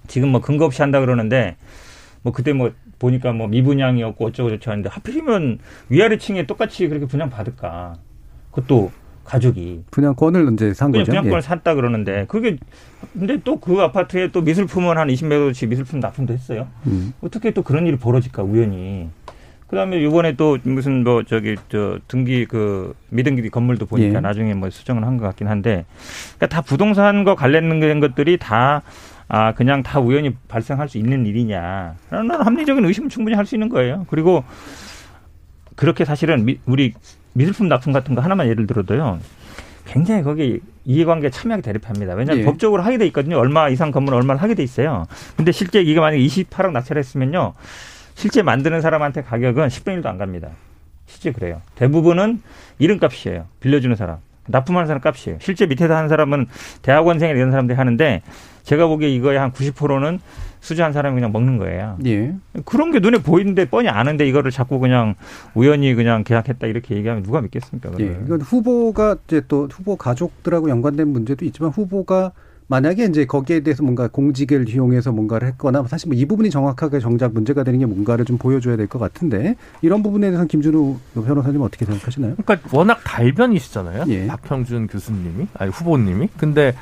지금 뭐 근거 없이 한다 그러는데 뭐 그때 뭐 보니까 뭐 미분양이었고 어쩌고 저쩌고 하는데 하필이면 위아래층에 똑같이 그렇게 분양 받을까? 그것도 가족이 분양권을 이제 산 거죠. 분양권을 예. 샀다 그러는데 그게 근데 또 그 아파트에 또 미술품은 한 이십몇 원어치 미술품 납품도 했어요. 음. 어떻게 또 그런 일이 벌어질까 우연히. 그다음에 이번에 또 무슨 뭐 저기 저 등기 그 미등기 건물도 보니까 예. 나중에 뭐 수정을 한 것 같긴 한데 그러니까 다 부동산과 관련된 것들이 다 아 그냥 다 우연히 발생할 수 있는 일이냐라는 합리적인 의심은 충분히 할 수 있는 거예요. 그리고 그렇게 사실은 우리 미술품 납품 같은 거 하나만 예를 들어도요. 굉장히 거기 이해관계 참여하게 대립합니다. 왜냐하면 예. 법적으로 하게 돼 있거든요. 얼마 이상 건물 얼마를 하게 돼 있어요. 근데 실제 이게 만약에 이십팔억 낙찰했으면요. 실제 만드는 사람한테 가격은 십분의 일도 안 갑니다. 실제 그래요. 대부분은 이름값이에요. 빌려주는 사람. 납품하는 사람 값이에요. 실제 밑에서 하는 사람은 대학원생이나 이런 사람들이 하는데 제가 보기에 이거의 한 구십 퍼센트는 수주한 사람이 그냥 먹는 거예요. 예. 그런 게 눈에 보이는데 뻔히 아는데 이거를 자꾸 그냥 우연히 그냥 계약했다 이렇게 얘기하면 누가 믿겠습니까? 예. 이건 후보가 이제 또 후보 가족들하고 연관된 문제도 있지만 후보가 만약에 이제 거기에 대해서 뭔가 공직을 이용해서 뭔가를 했거나 사실 뭐 이 부분이 정확하게 정작 문제가 되는 게 뭔가를 좀 보여줘야 될 것 같은데 이런 부분에 대해서는 김준우 변호사님 어떻게 생각하시나요? 그러니까 워낙 달변이시잖아요. 예. 박형준 교수님이 아니 후보님이. 근데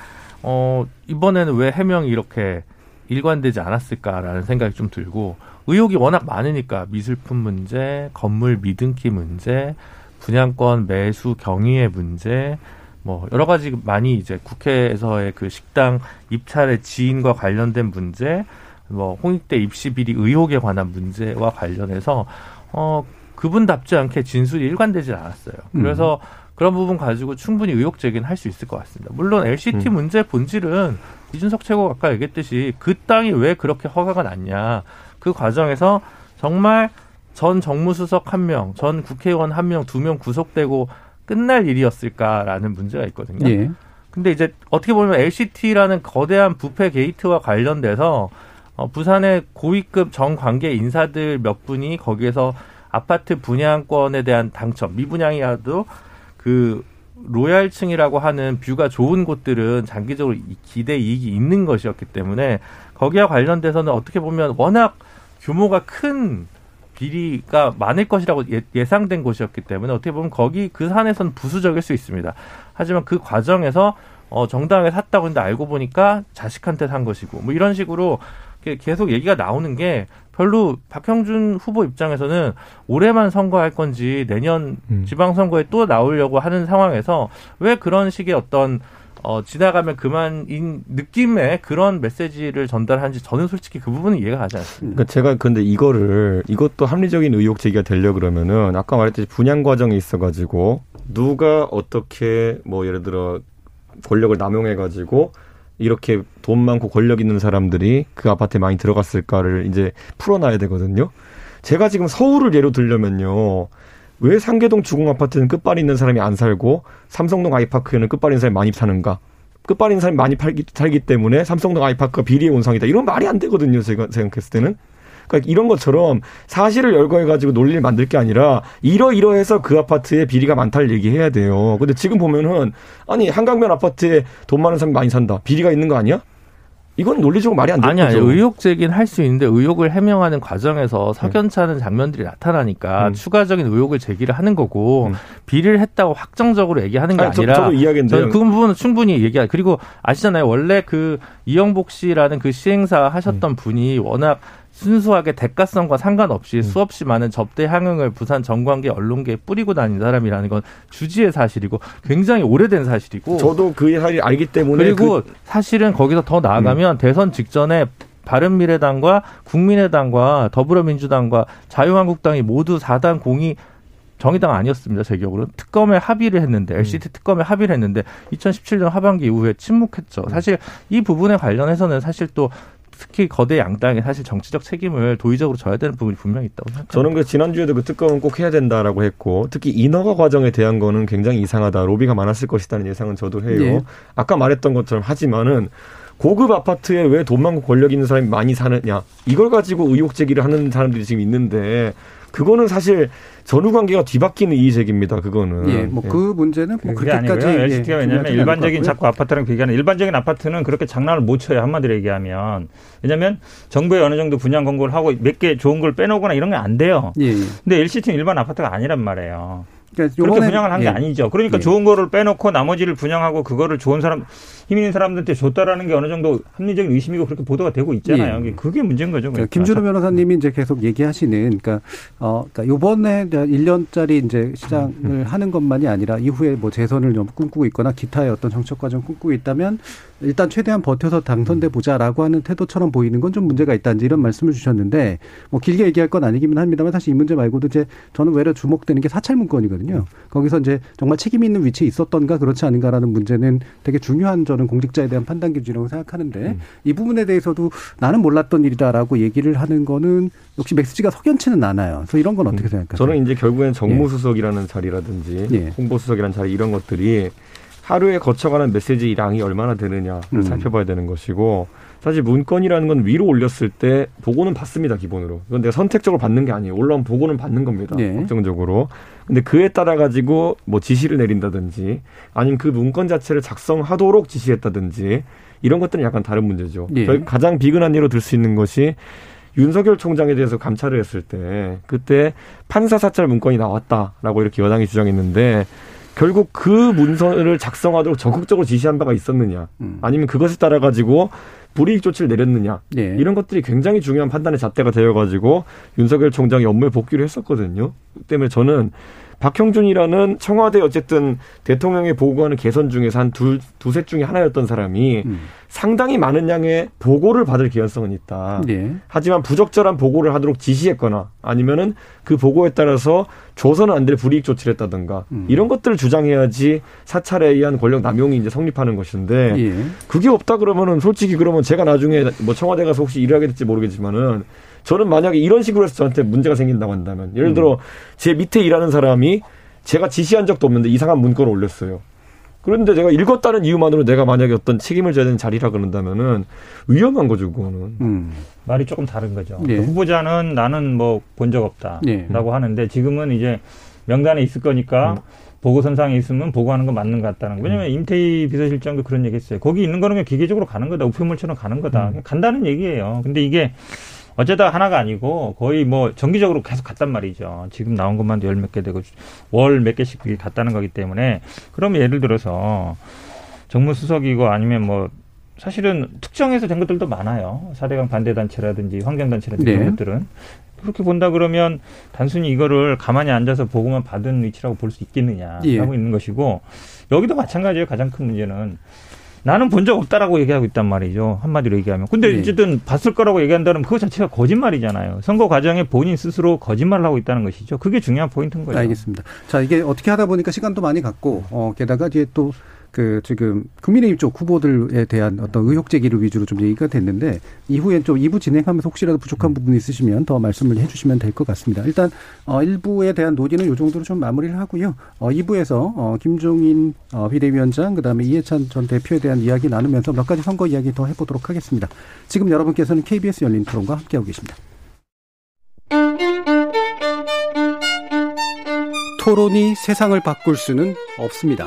어, 이번에는 왜 해명이 이렇게 일관되지 않았을까라는 생각이 좀 들고 의혹이 워낙 많으니까 미술품 문제, 건물 미등기 문제, 분양권 매수 경위의 문제 뭐 여러 가지 많이 이제 국회에서의 그 식당 입찰의 지인과 관련된 문제, 뭐 홍익대 입시 비리 의혹에 관한 문제와 관련해서 어 그분답지 않게 진술이 일관되지 않았어요. 그래서 음. 그런 부분 가지고 충분히 의혹 제기는 할 수 있을 것 같습니다. 물론 엘씨티 음. 문제 본질은 이준석 최고가 아까 얘기했듯이 그 땅이 왜 그렇게 허가가 났냐. 그 과정에서 정말 전 정무수석 한 명, 전 국회의원 한 명, 두 명 구속되고 끝날 일이었을까라는 문제가 있거든요. 예. 근데 이제 어떻게 보면 엘씨티라는 거대한 부패 게이트와 관련돼서 부산의 고위급 정관계 인사들 몇 분이 거기에서 아파트 분양권에 대한 당첨, 미분양이라도 그 로얄층이라고 하는 뷰가 좋은 곳들은 장기적으로 기대 이익이 있는 것이었기 때문에 거기와 관련돼서는 어떻게 보면 워낙 규모가 큰 비리가 많을 것이라고 예상된 곳이었기 때문에 어떻게 보면 거기 그 산에서는 부수적일 수 있습니다. 하지만 그 과정에서 어, 정당하게 샀다고 했는데 알고 보니까 자식한테 산 것이고 뭐 이런 식으로 계속 얘기가 나오는 게 별로 박형준 후보 입장에서는 올해만 선거할 건지 내년 지방선거에 또 나오려고 하는 상황에서 왜 그런 식의 어떤 어, 지나가면 그만인 느낌의 그런 메시지를 전달하는지 저는 솔직히 그 부분은 이해가 가지 않습니다. 그러니까 제가 근데 이거를 이것도 합리적인 의혹 제기가 되려 그러면은 아까 말했듯이 분양 과정에 있어가지고 누가 어떻게 뭐 예를 들어 권력을 남용해가지고 이렇게 돈 많고 권력 있는 사람들이 그 아파트에 많이 들어갔을까를 이제 풀어놔야 되거든요. 제가 지금 서울을 예로 들려면요. 왜 상계동 주공아파트는 끝발이 있는 사람이 안 살고 삼성동 아이파크에는 끝발이 있는 사람이 많이 사는가? 끝발이 있는 사람이 많이 팔기, 살기 때문에 삼성동 아이파크가 비리의 온상이다. 이런 말이 안 되거든요. 제가 생각했을 때는. 그러니까 이런 것처럼 사실을 열거해가지고 논리를 만들 게 아니라 이러이러해서 그 아파트에 비리가 많다를 얘기해야 돼요. 근데 지금 보면은 아니 한강변 아파트에 돈 많은 사람이 많이 산다. 비리가 있는 거 아니야? 이건 논리적으로 말이 안 되는 거죠. 아니, 아니, 의혹 제기는 할 수 있는데 의혹을 해명하는 과정에서 석연찮은 음. 장면들이 나타나니까 음. 추가적인 의혹을 제기를 하는 거고 음. 비리를 했다고 확정적으로 얘기하는 게 아니, 아니라 저, 저도 이야기인데요. 저는 그 부분은 충분히 얘기하 그리고 아시잖아요. 원래 그 이영복 씨라는 그 시행사 하셨던 음. 분이 워낙 순수하게 대가성과 상관없이 수없이 많은 접대 향응을 부산 정관계 언론계에 뿌리고 다닌 사람이라는 건 주지의 사실이고 굉장히 오래된 사실이고 저도 그 사실을 알기 때문에 그리고 그... 사실은 거기서 더 나아가면 음. 대선 직전에 바른미래당과 국민의당과 더불어민주당과 자유한국당이 모두 사당 공이 정의당 아니었습니다. 제 기억으로는. 특검에 합의를 했는데 엘씨티 특검에 합의를 했는데 이천십칠 년 하반기 이후에 침묵했죠. 사실 이 부분에 관련해서는 사실 또 특히 거대 양당이 사실 정치적 책임을 도의적으로 져야 되는 부분이 분명히 있다고 생각합니다. 저는 그 지난주에도 그 특검은 꼭 해야 된다라고 했고 특히 인허가 과정에 대한 거는 굉장히 이상하다. 로비가 많았을 것이라는 예상은 저도 해요. 예. 아까 말했던 것처럼 하지만은 고급 아파트에 왜 돈 많고 권력 있는 사람이 많이 사느냐. 이걸 가지고 의혹 제기를 하는 사람들이 지금 있는데 그거는 사실 전후 관계가 뒤바뀌는 이의제기입니다. 그거는. 예, 뭐 그 예. 문제는 뭐 그렇게까지. 엘씨티가 예, 왜냐하면 일반적인 자꾸 아파트랑 비교하는 일반적인 아파트는 그렇게 장난을 못 쳐요. 한마디로 얘기하면. 왜냐하면 정부에 어느 정도 분양 공고를 하고 몇 개 좋은 걸 빼놓거나 이런 게 안 돼요. 예, 예. 근데 엘씨티는 일반 아파트가 아니란 말이에요. 그러니까 그렇게 분양을 한 게 예. 아니죠. 그러니까 예. 좋은 거를 빼놓고 나머지를 분양하고 그거를 좋은 사람, 힘 있는 사람들한테 줬다라는 게 어느 정도 합리적인 의심이고 그렇게 보도가 되고 있잖아요. 예. 그게 문제인 거죠. 그러니까. 김준호 변호사님이 이제 계속 얘기하시는, 그러니까, 어, 그러니까 요번에 일 년짜리 이제 시장을 음, 음. 하는 것만이 아니라 이후에 뭐 재선을 좀 꿈꾸고 있거나 기타의 어떤 정책 과정 꿈꾸고 있다면 일단 최대한 버텨서 당선돼 보자라고 하는 태도처럼 보이는 건 좀 문제가 있다, 이제 이런 말씀을 주셨는데, 뭐 길게 얘기할 건 아니기는 합니다만 사실 이 문제 말고도 이제 저는 외려 주목되는 게 사찰 문건이거든요. 거기서 이제 정말 책임 있는 위치에 있었던가 그렇지 않은가라는 문제는 되게 중요한, 저는 공직자에 대한 판단 기준이라고 생각하는데 음. 이 부분에 대해서도 나는 몰랐던 일이다라고 얘기를 하는 거는 역시 메시지가 석연치는 않아요. 그래서 이런 건 어떻게 음. 생각하세요? 저는 이제 결국엔 정무수석이라는 예. 자리라든지 예. 홍보수석이라는 자리 이런 것들이 하루에 거쳐가는 메시지 양이 얼마나 되느냐를 음. 살펴봐야 되는 것이고, 사실 문건이라는 건 위로 올렸을 때 보고는 받습니다, 기본으로. 이건 내가 선택적으로 받는 게 아니에요. 올라온 보고는 받는 겁니다, 예. 확정적으로. 근데 그에 따라 가지고 뭐 지시를 내린다든지 아니면 그 문건 자체를 작성하도록 지시했다든지 이런 것들은 약간 다른 문제죠. 예. 저희 가장 비근한 예로 들 수 있는 것이 윤석열 총장에 대해서 감찰을 했을 때 그때 판사 사찰 문건이 나왔다라고 이렇게 여당이 주장했는데, 결국 그 문서를 작성하도록 적극적으로 지시한 바가 있었느냐, 아니면 그것에 따라 가지고 불이익 조치를 내렸느냐, 예. 이런 것들이 굉장히 중요한 판단의 잣대가 되어가지고 윤석열 총장이 업무에 복귀를 했었거든요. 그 때문에 저는 박형준이라는 청와대 어쨌든 대통령의 보고하는 개선 중에서 한 두, 두셋 중에 하나였던 사람이 음. 상당히 많은 양의 보고를 받을 개연성은 있다. 예. 하지만 부적절한 보고를 하도록 지시했거나 아니면은 그 보고에 따라서 줘서는 안 될 불이익 조치를 했다든가 음. 이런 것들을 주장해야지 사찰에 의한 권력 남용이 이제 성립하는 것인데, 예. 그게 없다 그러면은 솔직히 그러면 제가 나중에 뭐 청와대 가서 혹시 일을 하게 될지 모르겠지만은 저는 만약에 이런 식으로 해서 저한테 문제가 생긴다고 한다면, 예를 들어 제 밑에 일하는 사람이 제가 지시한 적도 없는데 이상한 문건을 올렸어요. 그런데 제가 읽었다는 이유만으로 내가 만약에 어떤 책임을 져야 되는 자리라 그런다면은 위험한 거죠, 그거는. 음. 말이 조금 다른 거죠. 예. 후보자는 나는 뭐 본 적 없다라고 예. 하는데 지금은 이제 명단에 있을 거니까 음. 보고선상에 있으면 보고하는 건 맞는 것 같다는 거. 왜냐면 음. 임태희 비서실장도 그런 얘기 했어요. 거기 있는 거는 그냥 기계적으로 가는 거다. 우편물처럼 가는 거다. 음. 간다는 얘기예요. 근데 이게 어쩌다 하나가 아니고 거의 뭐 정기적으로 계속 갔단 말이죠. 지금 나온 것만도 열 몇 개 되고 월 몇 개씩 갔다는 거기 때문에, 그러면 예를 들어서 정무수석이고 아니면 뭐 사실은 특정해서 된 것들도 많아요. 사대강 반대단체라든지 환경단체라든지 이런 네. 것들은. 그렇게 본다 그러면 단순히 이거를 가만히 앉아서 보고만 받은 위치라고 볼 수 있겠느냐라고 예. 있는 것이고, 여기도 마찬가지예요. 가장 큰 문제는. 나는 본 적 없다라고 얘기하고 있단 말이죠. 한마디로 얘기하면. 근데 네. 어쨌든 봤을 거라고 얘기한다면 그거 자체가 거짓말이잖아요. 선거 과정에 본인 스스로 거짓말을 하고 있다는 것이죠. 그게 중요한 포인트인 거예요. 알겠습니다. 자, 이게 어떻게 하다 보니까 시간도 많이 갔고, 어, 게다가 이제 또 그 지금 국민의힘 쪽 후보들에 대한 어떤 의혹 제기를 위주로 좀 얘기가 됐는데, 이후엔 좀 이 부 진행하면서 혹시라도 부족한 부분이 있으시면 더 말씀을 해주시면 될 것 같습니다. 일단 어, 일 부에 대한 논의는 이 정도로 좀 마무리를 하고요. 어, 이 부에서 어, 김종인 어, 비대위원장, 그다음에 이해찬 전 대표에 대한 이야기 나누면서 몇 가지 선거 이야기 더 해보도록 하겠습니다. 지금 여러분께서는 케이비에스 열린 토론과 함께하고 계십니다. 토론이 세상을 바꿀 수는 없습니다.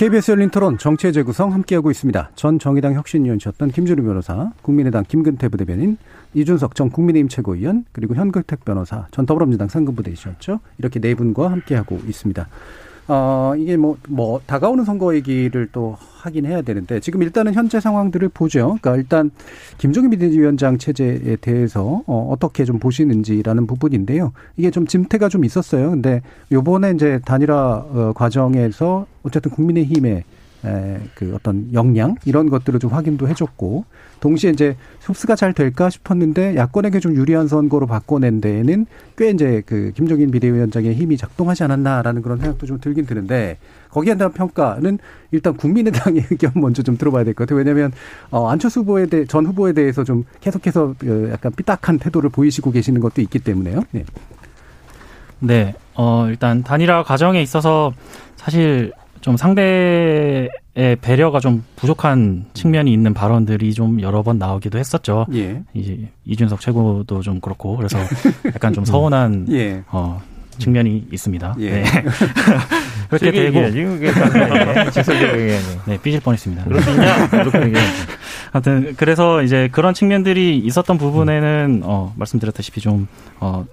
케이비에스 열린 토론 정치의 재구성 함께하고 있습니다. 전 정의당 혁신위원이셨던 김준우 변호사, 국민의당 김근태 부대변인, 이준석 전 국민의힘 최고위원, 그리고 현근택 변호사, 전 더불어민주당 상근부대이셨죠. 이렇게 네 분과 함께하고 있습니다. 어, 이게 뭐, 뭐, 다가오는 선거 얘기를 또 하긴 해야 되는데, 지금 일단은 현재 상황들을 보죠. 그러니까 일단, 김종인 비대위원장 체제에 대해서, 어, 어떻게 좀 보시는지라는 부분인데요. 이게 좀 짐태가 좀 있었어요. 근데, 요번에 이제 단일화 과정에서, 어쨌든 국민의힘의, 에, 그 어떤 역량, 이런 것들을 좀 확인도 해줬고, 동시에 이제 흡수가 잘 될까 싶었는데 야권에게 좀 유리한 선거로 바꿔낸 데에는 꽤 이제 그 김종인 비대위원장의 힘이 작동하지 않았나라는 그런 생각도 좀 들긴 드는데, 거기에 대한 평가는 일단 국민의당의 의견 먼저 좀 들어봐야 될 것 같아요. 왜냐하면 안철수 후보에 대해, 전 후보에 대해서 좀 계속해서 약간 삐딱한 태도를 보이시고 계시는 것도 있기 때문에요. 네, 네 어, 일단 단일화 과정에 있어서 사실 좀 상대의 배려가 좀 부족한 측면이 있는 발언들이 좀 여러 번 나오기도 했었죠. 예. 이제 이준석 최고도 좀 그렇고, 그래서 약간 좀 서운한 예. 어, 측면이 있습니다. 예. 네. 그렇게 되고. 네, 삐질 뻔했습니다. 그렇군요. 아무튼 그래서 이제 그런 측면들이 있었던 부분에는 어, 말씀드렸다시피 좀 어,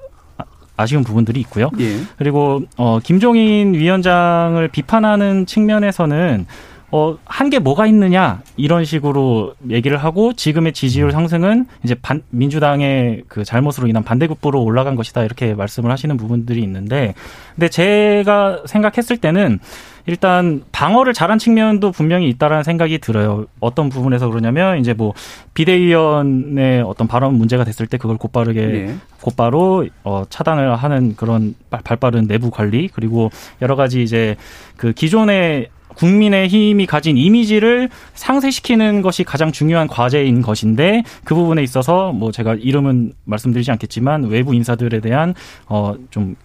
아쉬운 부분들이 있고요. 예. 그리고 어, 김종인 위원장을 비판하는 측면에서는 어, 한 게 뭐가 있느냐 이런 식으로 얘기를 하고 지금의 지지율 상승은 이제 반, 민주당의 그 잘못으로 인한 반대급부로 올라간 것이다 이렇게 말씀을 하시는 부분들이 있는데, 근데 제가 생각했을 때는 일단 방어를 잘한 측면도 분명히 있다라는 생각이 들어요. 어떤 부분에서 그러냐면 이제 뭐 비대위원의 어떤 발언 문제가 됐을 때 그걸 곧바르게 네. 곧바로 어, 차단을 하는 그런 발빠른 내부 관리, 그리고 여러 가지 이제 그 기존의 국민의힘이 가진 이미지를 상쇄시키는 것이 가장 중요한 과제인 것인데, 그 부분에 있어서 뭐 제가 이름은 말씀드리지 않겠지만 외부 인사들에 대한 어, 좀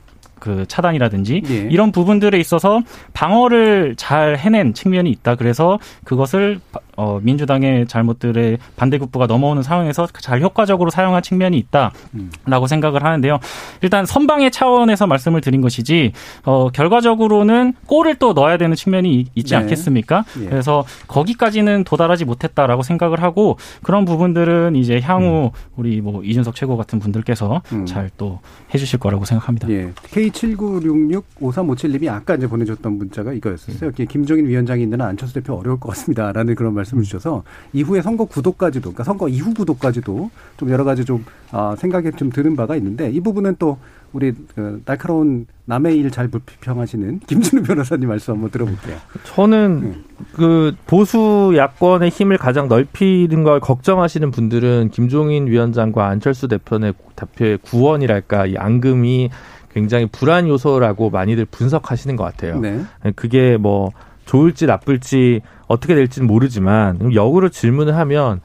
그 차단이라든지 예. 이런 부분들에 있어서 방어를 잘 해낸 측면이 있다. 그래서 그것을 어, 민주당의 잘못들의 반대급부가 넘어오는 상황에서 잘 효과적으로 사용한 측면이 있다라고 생각을 하는데요. 일단 선방의 차원에서 말씀을 드린 것이지 어, 결과적으로는 골을 또 넣어야 되는 측면이 있지 네. 않겠습니까? 예. 그래서 거기까지는 도달하지 못했다라고 생각을 하고, 그런 부분들은 이제 향후 음. 우리 뭐 이준석 최고 같은 분들께서 음. 잘 또 해주실 거라고 생각합니다. 예. 케이 칠구육육 오삼오칠님이 아까 이제 보내줬던 문자가 이거였었어요. 네. 김종인 위원장이 있는 안철수 대표 어려울 것 같습니다라는 그런 말씀을 주셔서 이후에 선거 구도까지도, 그러니까 선거 이후 구도까지도 좀 여러 가지 좀 아, 생각이 좀 드는 바가 있는데, 이 부분은 또 우리 그 날카로운 남의 일 잘 불평하시는 김준우 변호사님 말씀 한번 들어볼게요. 저는 네. 그 보수 야권의 힘을 가장 넓히는 걸 걱정하시는 분들은 김종인 위원장과 안철수 대표의 대표의 구원이랄까 이 앙금이 굉장히 불안 요소라고 많이들 분석하시는 것 같아요. 네. 그게 뭐 좋을지 나쁠지 어떻게 될지는 모르지만, 역으로 질문을 하면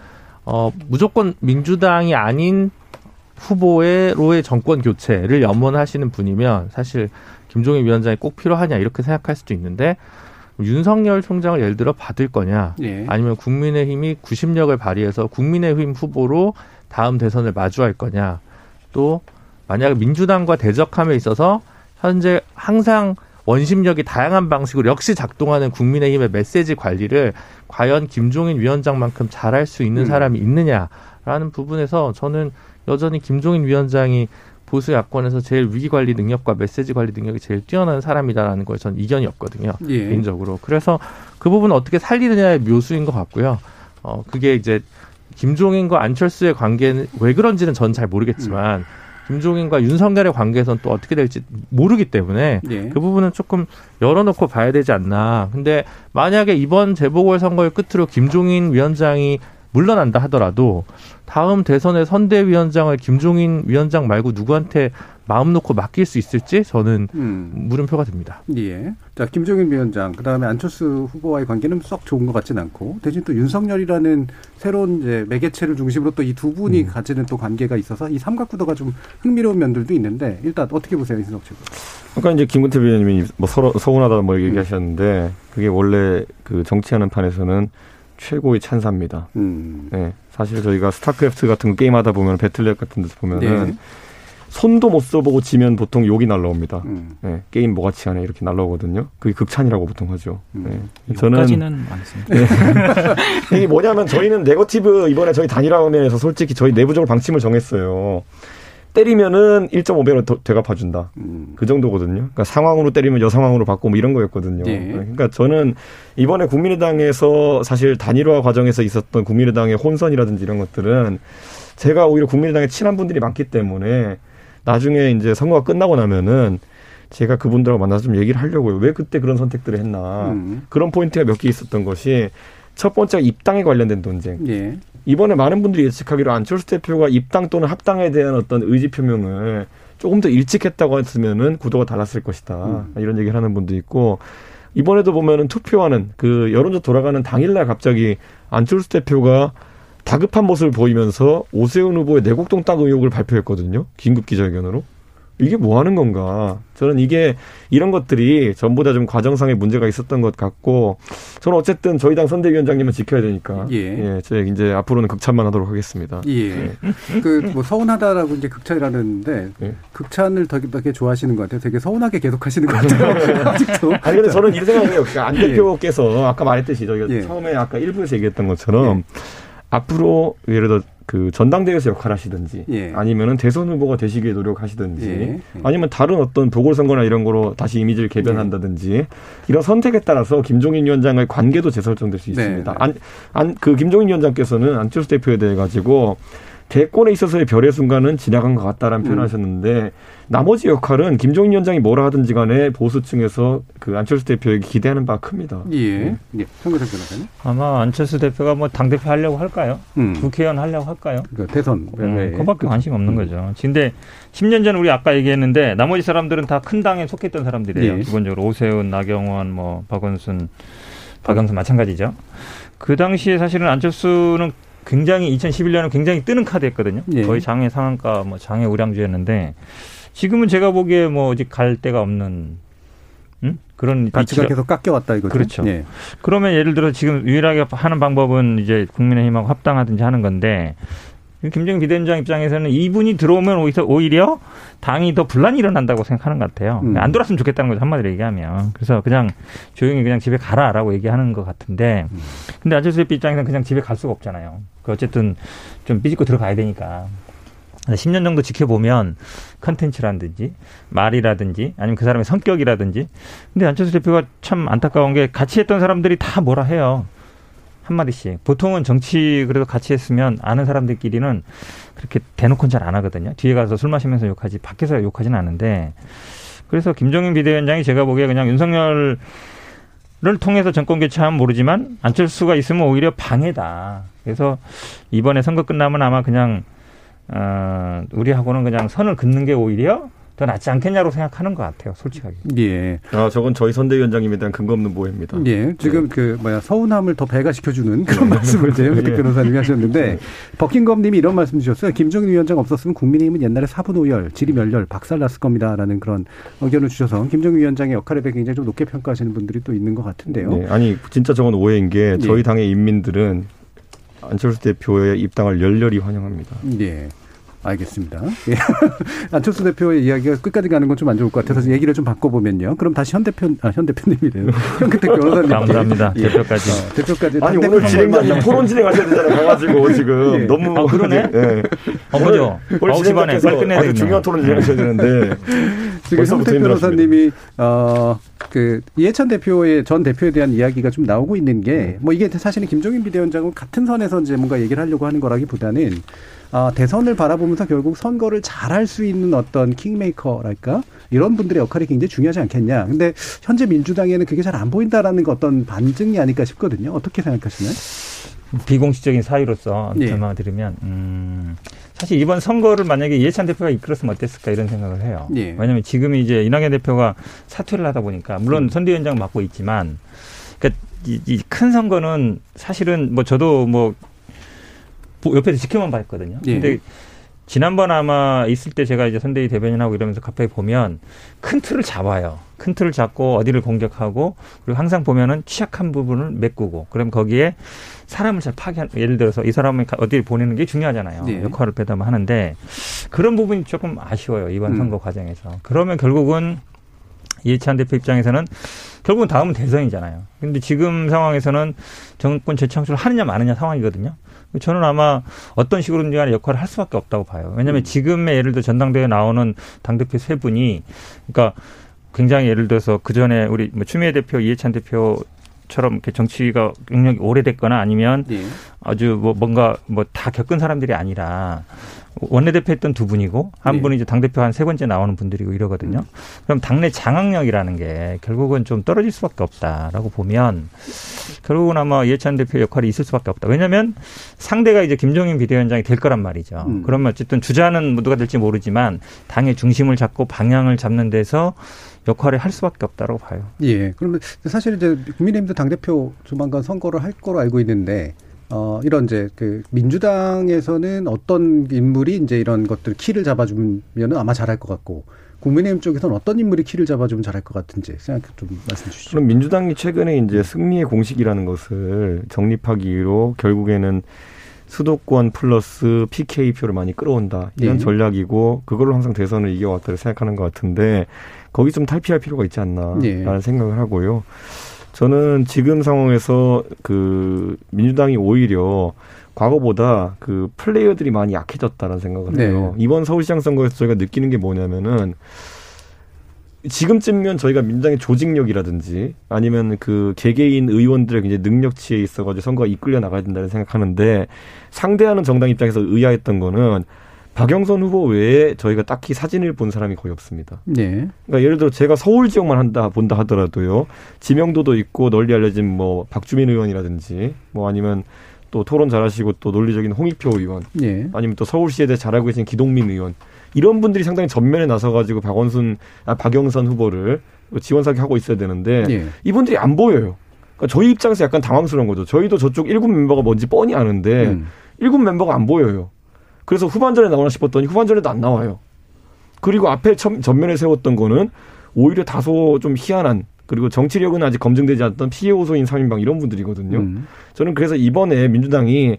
어, 무조건 민주당이 아닌 후보로의 정권 교체를 염원하시는 분이면 사실 김종인 위원장이 꼭 필요하냐 이렇게 생각할 수도 있는데, 윤석열 총장을 예를 들어 받을 거냐 네. 아니면 국민의힘이 구심력을 발휘해서 국민의힘 후보로 다음 대선을 마주할 거냐, 또 만약에 민주당과 대적함에 있어서 현재 항상 원심력이 다양한 방식으로 역시 작동하는 국민의힘의 메시지 관리를 과연 김종인 위원장만큼 잘할 수 있는 사람이 있느냐라는 부분에서 저는 여전히 김종인 위원장이 보수 야권에서 제일 위기 관리 능력과 메시지 관리 능력이 제일 뛰어난 사람이다라는 거에 저는 이견이 없거든요. 예. 개인적으로. 그래서 그 부분은 어떻게 살리느냐의 묘수인 것 같고요. 어, 그게 이제 김종인과 안철수의 관계는 왜 그런지는 저는 잘 모르겠지만 음. 김종인과 윤석열의 관계에서는 또 어떻게 될지 모르기 때문에 예. 그 부분은 조금 열어놓고 봐야 되지 않나. 근데 만약에 이번 재보궐선거를 끝으로 김종인 위원장이 물러난다 하더라도 다음 대선의 선대위원장을 김종인 위원장 말고 누구한테 마음 놓고 맡길 수 있을지 저는 음. 물음표가 듭니다. 예. 자, 김종인 위원장, 그다음에 안철수 후보와의 관계는 썩 좋은 것 같지는 않고, 대신 또 윤석열이라는 새로운 이제 매개체를 중심으로 또 이 두 분이 음. 가지는 또 관계가 있어서 이 삼각구도가 좀 흥미로운 면들도 있는데, 일단 어떻게 보세요, 이준석 측은? 그러니까 이제 김근태 위원님이 뭐 서로 서운하다 뭐 얘기하셨는데, 그게 원래 그 정치하는 판에서는 최고의 찬사입니다. 음. 네, 사실 저희가 스타크래프트 같은 거 게임하다 보면 배틀넷 같은 데서 보면은 예. 손도 못 써보고 지면 보통 욕이 날라옵니다. 음. 네, 게임 뭐같이 하네 이렇게 날라오거든요. 그게 극찬이라고 보통 하죠. 음. 네. 저는 욕까지는 안 했습니다. 네. 이게 뭐냐면 저희는 네거티브 이번에 저희 단일화면에서 솔직히 저희 내부적으로 방침을 정했어요. 때리면은 일점오배로 되갚아준다. 음. 그 정도거든요. 그러니까 상황으로 때리면 여상황으로 받고 뭐 이런 거였거든요. 예. 그러니까 저는 이번에 국민의당에서 사실 단일화 과정에서 있었던 국민의당의 혼선이라든지 이런 것들은 제가 오히려 국민의당에 친한 분들이 많기 때문에 나중에 이제 선거가 끝나고 나면은 제가 그분들하고 만나서 좀 얘기를 하려고요. 왜 그때 그런 선택들을 했나. 음. 그런 포인트가 몇 개 있었던 것이, 첫 번째가 입당에 관련된 논쟁. 예. 이번에 많은 분들이 예측하기로 안철수 대표가 입당 또는 합당에 대한 어떤 의지 표명을 조금 더 일찍 했다고 했으면은 구도가 달랐을 것이다. 음. 이런 얘기를 하는 분도 있고, 이번에도 보면은 투표하는 그 여론조사 돌아가는 당일날 갑자기 안철수 대표가 다급한 모습을 보이면서 오세훈 후보의 내곡동 땅 의혹을 발표했거든요. 긴급 기자회견으로. 이게 뭐 하는 건가. 저는 이게 이런 것들이 전부 다 좀 과정상의 문제가 있었던 것 같고, 저는 어쨌든 저희 당 선대위원장님은 지켜야 되니까 예, 예 저희 이제 앞으로는 극찬만 하도록 하겠습니다. 예, 예. 그 뭐 서운하다라고 이제 극찬이라는데 예. 극찬을 되게, 되게 좋아하시는 것 같아요. 되게 서운하게 계속 하시는 것 같아요. 아직도. 아니 근데 저는 이런 생각이에요. 그러니까 안 대표께서 예. 아까 말했듯이 저희가 예. 처음에 아까 일부에서 얘기했던 것처럼. 예. 앞으로 예를 들어 그 전당대회에서 역할하시든지 예. 아니면은 대선 후보가 되시기에 노력하시든지 예. 아니면 다른 어떤 보궐선거나 이런 거로 다시 이미지를 개변한다든지 예. 이런 선택에 따라서 김종인 위원장의 관계도 재설정될 수 있습니다. 네. 안, 안, 그 김종인 위원장께서는 안철수 대표에 대해 가지고 대권에 있어서의 별의 순간은 지나간 것 같다라는 표현을 음. 하셨는데 나머지 역할은 김종인 위원장이 뭐라 하든지 간에 보수층에서 그 안철수 대표에게 기대하는 바가 큽니다. 예. 예. 아마 안철수 대표가 뭐 당대표 하려고 할까요? 음. 국회의원 하려고 할까요? 그러니까 대선. 음, 그거밖에 관심 없는 음. 거죠. 근데 십 년 전 우리 아까 얘기했는데 나머지 사람들은 다 큰 당에 속해 있던 사람들이에요. 예. 기본적으로 오세훈, 나경원, 뭐 박원순, 박영선 마찬가지죠. 그 당시에 사실은 안철수는 굉장히 이천십일 년은 굉장히 뜨는 카드였거든요. 예. 거의 장외 상한가, 뭐 장외 우량주였는데 지금은 제가 보기에 뭐 아직 갈 데가 없는 음? 그런 가치가 계속 깎여왔다 이거죠. 그렇죠. 예. 그러면 예를 들어 지금 유일하게 하는 방법은 이제 국민의힘하고 합당하든지 하는 건데 김종인 비대위원장 입장에서는 이분이 들어오면 오히려, 오히려 당이 더 분란이 일어난다고 생각하는 것 같아요. 음. 안 돌았으면 좋겠다는 거죠. 한마디로 얘기하면. 그래서 그냥 조용히 그냥 집에 가라라고 얘기하는 것 같은데 음. 근데 안철수 대표 입장에서는 그냥 집에 갈 수가 없잖아요. 그 어쨌든 좀 삐집고 들어가야 되니까. 십 년 정도 지켜보면 컨텐츠라든지 말이라든지 아니면 그 사람의 성격이라든지 근데 안철수 대표가 참 안타까운 게 같이 했던 사람들이 다 뭐라 해요. 한마디씩. 보통은 정치 그래도 같이 했으면 아는 사람들끼리는 그렇게 대놓고는 잘 안 하거든요. 뒤에 가서 술 마시면서 욕하지 밖에서 욕하진 않은데 그래서 김종인 비대위원장이 제가 보기에 그냥 윤석열을 통해서 정권 교체하면 모르지만 안철수가 있으면 오히려 방해다. 그래서 이번에 선거 끝나면 아마 그냥 어, 우리하고는 그냥 선을 긋는 게 오히려 더 낫지 않겠냐고 생각하는 것 같아요, 솔직하게. 예. 아, 저건 저희 선대위원장님에 대한 근거 없는 모해입니다. 예. 지금 네. 그, 뭐야, 서운함을 더 배가시켜주는 그런 말씀을 이제 백 변호사님이 하셨는데, 버킹검님이 이런 말씀 주셨어요. 김종인 위원장 없었으면 국민의힘은 옛날에 사분오열, 지리멸렬, 박살났을 겁니다. 라는 그런 의견을 주셔서, 김종인 위원장의 역할에 대해 굉장히 좀 높게 평가하시는 분들이 또 있는 것 같은데요. 네. 아니, 진짜 저건 오해인 게, 저희 예. 당의 인민들은 안철수 대표의 입당을 열렬히 환영합니다. 예. 알겠습니다. 예. 안철수 대표의 이야기가 끝까지 가는 건 좀 안 좋을 것 같아서 얘기를 좀 바꿔보면요. 그럼 다시 현 대표, 아, 현 대표님이래요. 현근택 변호사님. 감사합니다. 예. 대표까지. 어, 대표까지. 아니, 오늘 진행만, 토론 진행하셔야 되잖아요. 가가지고 지금. 예. 너무. 아, 그러네? 예. 어, 그죠? 아홉 시 반에 빨리 끝내야 되겠네요. 중요한 토론 진행하셔야 되는데. 지금 현근택 변호사님이, 어, 그, 이해찬 대표의 전 대표에 대한 이야기가 좀 나오고 있는 게, 뭐 이게 사실은 김종인 비대위원장은 같은 선에서 이제 뭔가 얘기를 하려고 하는 거라기보다는, 아, 대선을 바라보면서 결국 선거를 잘할 수 있는 어떤 킹메이커랄까? 이런 분들의 역할이 굉장히 중요하지 않겠냐. 근데 현재 민주당에는 그게 잘 안 보인다라는 거 어떤 반증이 아닐까 싶거든요. 어떻게 생각하시나요? 비공식적인 사유로서 설명을 예. 드리면, 음, 사실 이번 선거를 만약에 이해찬 대표가 이끌었으면 어땠을까 이런 생각을 해요. 예. 왜냐하면 지금 이제 이낙연 대표가 사퇴를 하다 보니까, 물론 음. 선대위원장 맡고 있지만, 그러니까 이, 이 큰 선거는 사실은 뭐 저도 뭐 옆에서 지켜만 봤거든요. 근데 예. 지난번 아마 있을 때 제가 이제 선대위 대변인하고 이러면서 갑자기 보면 큰 틀을 잡아요. 큰 틀을 잡고 어디를 공격하고 그리고 항상 보면은 취약한 부분을 메꾸고 그럼 거기에 사람을 잘 파괴하는 예를 들어서 이 사람을 어디를 보내는 게 중요하잖아요. 예. 역할을 배담하는데 그런 부분이 조금 아쉬워요. 이번 음. 선거 과정에서. 그러면 결국은 이해찬 대표 입장에서는 결국은 다음은 대선이잖아요. 그런데 지금 상황에서는 정권 재창출을 하느냐 마느냐 상황이거든요. 저는 아마 어떤 식으로든 간에 역할을 할 수밖에 없다고 봐요. 왜냐하면 음. 지금의 예를 들어 전당대회에 나오는 당대표 세 분이 그러니까 굉장히 예를 들어서 그전에 우리 뭐 추미애 대표, 이해찬 대표처럼 이렇게 정치가 경력이 오래됐거나 아니면 예. 아주 뭐 뭔가 뭐 다 겪은 사람들이 아니라 원내대표 했던 두 분이고 한 분이 이제 당대표 한 세 번째 나오는 분들이고 이러거든요. 그럼 당내 장악력이라는 게 결국은 좀 떨어질 수밖에 없다라고 보면 결국은 아마 이해찬 대표 역할이 있을 수밖에 없다. 왜냐하면 상대가 이제 김종인 비대위원장이 될 거란 말이죠. 음. 그러면 어쨌든 주자는 누가 될지 모르지만 당의 중심을 잡고 방향을 잡는 데서 역할을 할 수밖에 없다라고 봐요. 예. 그러면 사실 이제 국민의힘도 당대표 조만간 선거를 할 거로 알고 있는데 어, 이런 이제 그 민주당에서는 어떤 인물이 이제 이런 것들 키를 잡아주면 아마 잘할 것 같고, 국민의힘 쪽에서는 어떤 인물이 키를 잡아주면 잘할 것 같은지 생각 좀 말씀 주시죠. 그럼 민주당이 최근에 이제 승리의 공식이라는 것을 정립하기로 결국에는 수도권 플러스 피케이표를 많이 끌어온다. 이런 네. 전략이고 그걸로 항상 대선을 이겨왔다고 생각하는 것 같은데 거기 좀 탈피할 필요가 있지 않나라는 네. 생각을 하고요. 저는 지금 상황에서 그 민주당이 오히려 과거보다 그 플레이어들이 많이 약해졌다는 생각을 해요. 네. 이번 서울시장 선거에서 저희가 느끼는 게 뭐냐면은 지금쯤이면 저희가 민주당의 조직력이라든지 아니면 그 개개인 의원들의 굉장히 능력치에 있어가지고 선거가 이끌려 나가야 된다는 생각하는데 상대하는 정당 입장에서 의아했던 거는 박영선 후보 외에 저희가 딱히 사진을 본 사람이 거의 없습니다. 네. 그러니까 예를 들어 제가 서울 지역만 한다 본다 하더라도요. 지명도도 있고 널리 알려진 뭐 박주민 의원이라든지 뭐 아니면 또 토론 잘하시고 또 논리적인 홍익표 의원, 예. 아니면 또 서울시에 대해 잘 알고 계신 기동민 의원 이런 분들이 상당히 전면에 나서가지고 박원순, 아, 박영선 후보를 지원사기 하고 있어야 되는데 예. 이분들이 안 보여요. 그러니까 저희 입장에서 약간 당황스러운 거죠. 저희도 저쪽 일곱 멤버가 뭔지 뻔히 아는데 음. 일곱 멤버가 안 보여요. 그래서 후반전에 나오나 싶었더니 후반전에도 안 나와요. 그리고 앞에 점, 전면에 세웠던 거는 오히려 다소 좀 희한한. 그리고 정치력은 아직 검증되지 않던 피해 호소인 삼인방 이런 분들이거든요. 음. 저는 그래서 이번에 민주당이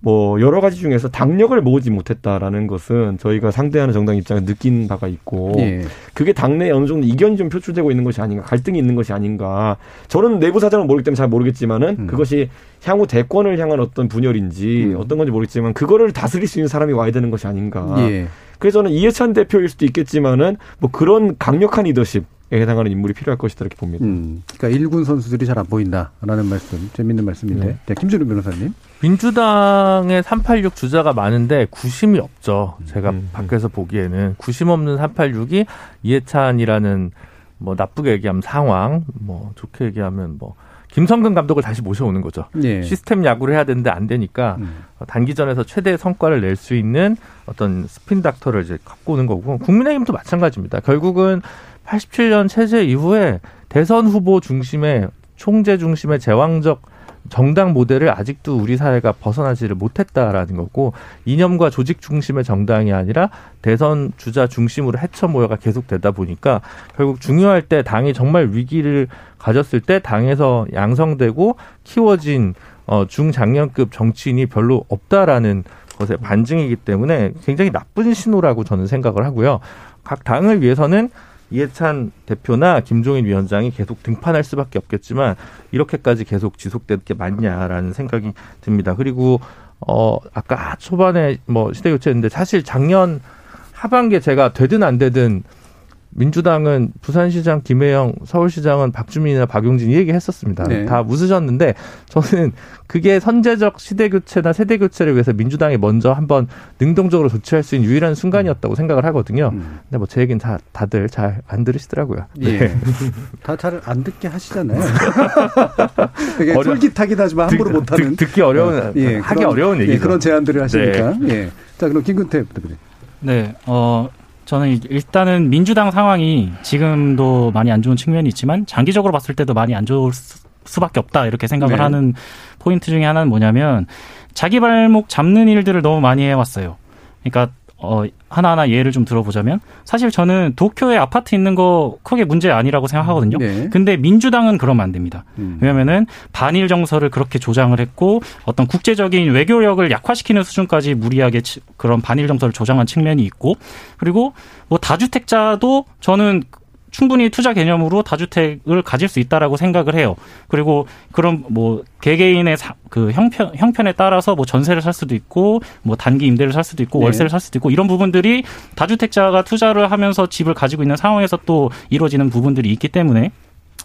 뭐 여러 가지 중에서 당력을 모으지 못했다라는 것은 저희가 상대하는 정당 입장에서 느낀 바가 있고 예. 그게 당내에 어느 정도 이견이 좀 표출되고 있는 것이 아닌가, 갈등이 있는 것이 아닌가. 저는 내부 사정을 모르기 때문에 잘 모르겠지만은 음. 그것이 향후 대권을 향한 어떤 분열인지 음. 어떤 건지 모르겠지만 그거를 다스릴 수 있는 사람이 와야 되는 것이 아닌가. 예. 그래서 저는 이해찬 대표일 수도 있겠지만은 뭐 그런 강력한 리더십 해당하는 인물이 필요할 것이다 이렇게 봅니다. 음, 그러니까 일군 선수들이 잘 안 보인다라는 말씀, 재밌는 말씀인데. 네. 네, 김준우 변호사님. 민주당의 삼팔육 주자가 많은데 구심이 없죠. 제가 음. 밖에서 보기에는 구심 없는 삼팔육이 이해찬이라는 뭐 나쁘게 얘기하면 상황, 뭐 좋게 얘기하면 뭐 김성근 감독을 다시 모셔오는 거죠. 네. 시스템 야구를 해야 되는데 안 되니까 음. 단기전에서 최대의 성과를 낼 수 있는 어떤 스핀 닥터를 이제 갖고 오는 거고 국민의힘도 마찬가지입니다. 결국은 팔십칠 년 체제 이후에 대선 후보 중심의 총재 중심의 제왕적 정당 모델을 아직도 우리 사회가 벗어나지를 못했다라는 거고 이념과 조직 중심의 정당이 아니라 대선 주자 중심으로 해쳐 모여가 계속되다 보니까 결국 중요할 때 당이 정말 위기를 가졌을 때 당에서 양성되고 키워진 어, 중장년급 정치인이 별로 없다라는 것의 반증이기 때문에 굉장히 나쁜 신호라고 저는 생각을 하고요. 각 당을 위해서는 이해찬 대표나 김종인 위원장이 계속 등판할 수밖에 없겠지만 이렇게까지 계속 지속될 게 맞냐라는 생각이 듭니다. 그리고 어 아까 초반에 뭐 시대 교체했는데 사실 작년 하반기에 제가 되든 안 되든 민주당은 부산시장 김혜영, 서울시장은 박주민이나 박용진 이 얘기했었습니다. 네. 다 웃으셨는데 저는 그게 선제적 시대교체나 세대교체를 위해서 민주당이 먼저 한번 능동적으로 조치할 수 있는 유일한 순간이었다고 생각을 하거든요. 음. 근데 뭐 제 얘기는 다, 다들 잘 안 들으시더라고요. 예. 네. 다 잘 안 듣게 하시잖아요. 되게 어려... 솔깃하긴 하지만 함부로 듣, 못하는. 듣, 듣기 어려운, 예, 하기 그런, 어려운 얘기죠. 예, 그런 제안들을 하시니까. 네. 예. 자 그럼 김근태 부탁드립니다. 네. 어... 저는 일단은 민주당 상황이 지금도 많이 안 좋은 측면이 있지만 장기적으로 봤을 때도 많이 안 좋을 수밖에 없다 이렇게 생각을 네. 하는 포인트 중에 하나는 뭐냐면 자기 발목 잡는 일들을 너무 많이 해왔어요. 그러니까 어, 하나하나 예를 좀 들어보자면 사실 저는 도쿄에 아파트 있는 거 크게 문제 아니라고 생각하거든요. 네. 근데 민주당은 그러면 안 됩니다. 음. 왜냐하면은 반일 정서를 그렇게 조장을 했고 어떤 국제적인 외교력을 약화시키는 수준까지 무리하게 치, 그런 반일 정서를 조장한 측면이 있고 그리고 뭐 다주택자도 저는 충분히 투자 개념으로 다주택을 가질 수 있다라고 생각을 해요. 그리고 그런 뭐 개개인의 사, 그 형편 형편에 따라서 뭐 전세를 살 수도 있고 뭐 단기 임대를 살 수도 있고 네. 월세를 살 수도 있고 이런 부분들이 다주택자가 투자를 하면서 집을 가지고 있는 상황에서 또 이루어지는 부분들이 있기 때문에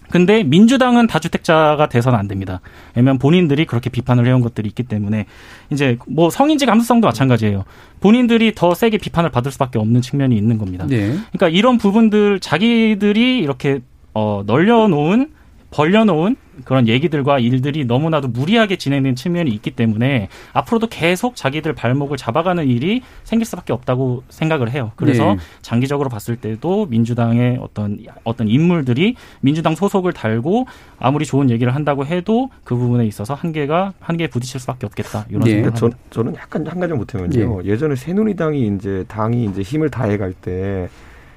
근데 민주당은 다주택자가 돼서는 안 됩니다. 왜냐하면 본인들이 그렇게 비판을 해온 것들이 있기 때문에 이제 뭐 성인지 감수성도 마찬가지예요. 본인들이 더 세게 비판을 받을 수밖에 없는 측면이 있는 겁니다. 네. 그러니까 이런 부분들 자기들이 이렇게 어, 널려놓은 벌려놓은 그런 얘기들과 일들이 너무나도 무리하게 진행된 측면이 있기 때문에 앞으로도 계속 자기들 발목을 잡아가는 일이 생길 수밖에 없다고 생각을 해요. 그래서 네. 장기적으로 봤을 때도 민주당의 어떤 어떤 인물들이 민주당 소속을 달고 아무리 좋은 얘기를 한다고 해도 그 부분에 있어서 한계가 한계에 부딪힐 수밖에 없겠다. 이런 네. 생각을 합니다. 저, 저는 약간 한 가지 못하면요. 네. 예전에 새누리당이 이제 당이 이제 힘을 다해갈 때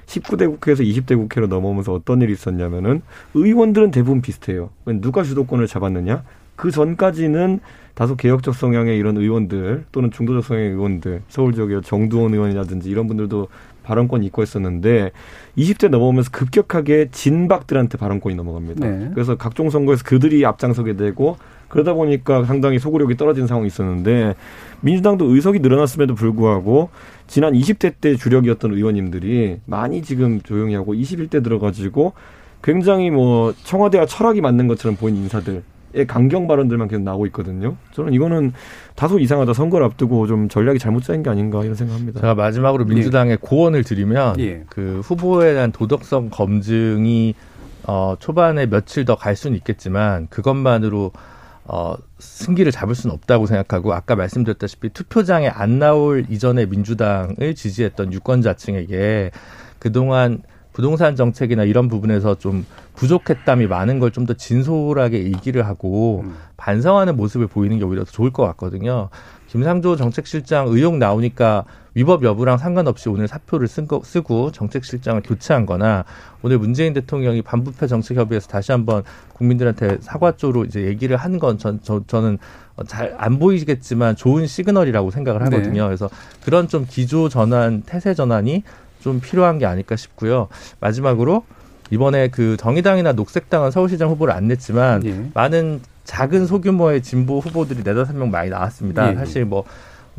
십구 대 국회에서 이십 대 국회로 넘어오면서 어떤 일이 있었냐면은 의원들은 대부분 비슷해요. 누가 주도권을 잡았느냐? 그 전까지는 다소 개혁적 성향의 이런 의원들 또는 중도적 성향의 의원들, 서울 지역의 정두언 의원이라든지 이런 분들도 발언권이 있고 했었는데 이십 대 넘어오면서 급격하게 진박들한테 발언권이 넘어갑니다. 네. 그래서 각종 선거에서 그들이 앞장서게 되고 그러다 보니까 상당히 소구력이 떨어진 상황이 있었는데 민주당도 의석이 늘어났음에도 불구하고 지난 이십 대 때 주력이었던 의원님들이 많이 지금 조용히 하고 이십일 대 들어가지고 굉장히 뭐 청와대와 철학이 맞는 것처럼 보이는 인사들의 강경 발언들만 계속 나오고 있거든요. 저는 이거는 다소 이상하다. 선거를 앞두고 좀 전략이 잘못 짜인 게 아닌가 이런 생각합니다. 제가 마지막으로 민주당에 예. 고언을 드리면 예. 그 후보에 대한 도덕성 검증이 어, 초반에 며칠 더 갈 수는 있겠지만 그것만으로 어, 승기를 잡을 수는 없다고 생각하고 아까 말씀드렸다시피 투표장에 안 나올 이전에 민주당을 지지했던 유권자층에게 그동안 부동산 정책이나 이런 부분에서 좀 부족했담이 많은 걸 좀 더 진솔하게 얘기를 하고 음. 반성하는 모습을 보이는 게 오히려 더 좋을 것 같거든요. 김상조 정책실장 의혹 나오니까 위법 여부랑 상관없이 오늘 사표를 쓴 거, 쓰고 정책실장을 교체한 거나 오늘 문재인 대통령이 반부패 정책협의에서 다시 한번 국민들한테 사과조로 이제 얘기를 한 건 전, 저, 저는 잘 안 보이겠지만 좋은 시그널이라고 생각을 하거든요. 네. 그래서 그런 좀 기조 전환, 태세 전환이 좀 필요한 게 아닐까 싶고요. 마지막으로 이번에 그 정의당이나 녹색당은 서울시장 후보를 안 냈지만 예. 많은 작은 소규모의 진보 후보들이 네다섯 명 많이 나왔습니다. 예. 사실 뭐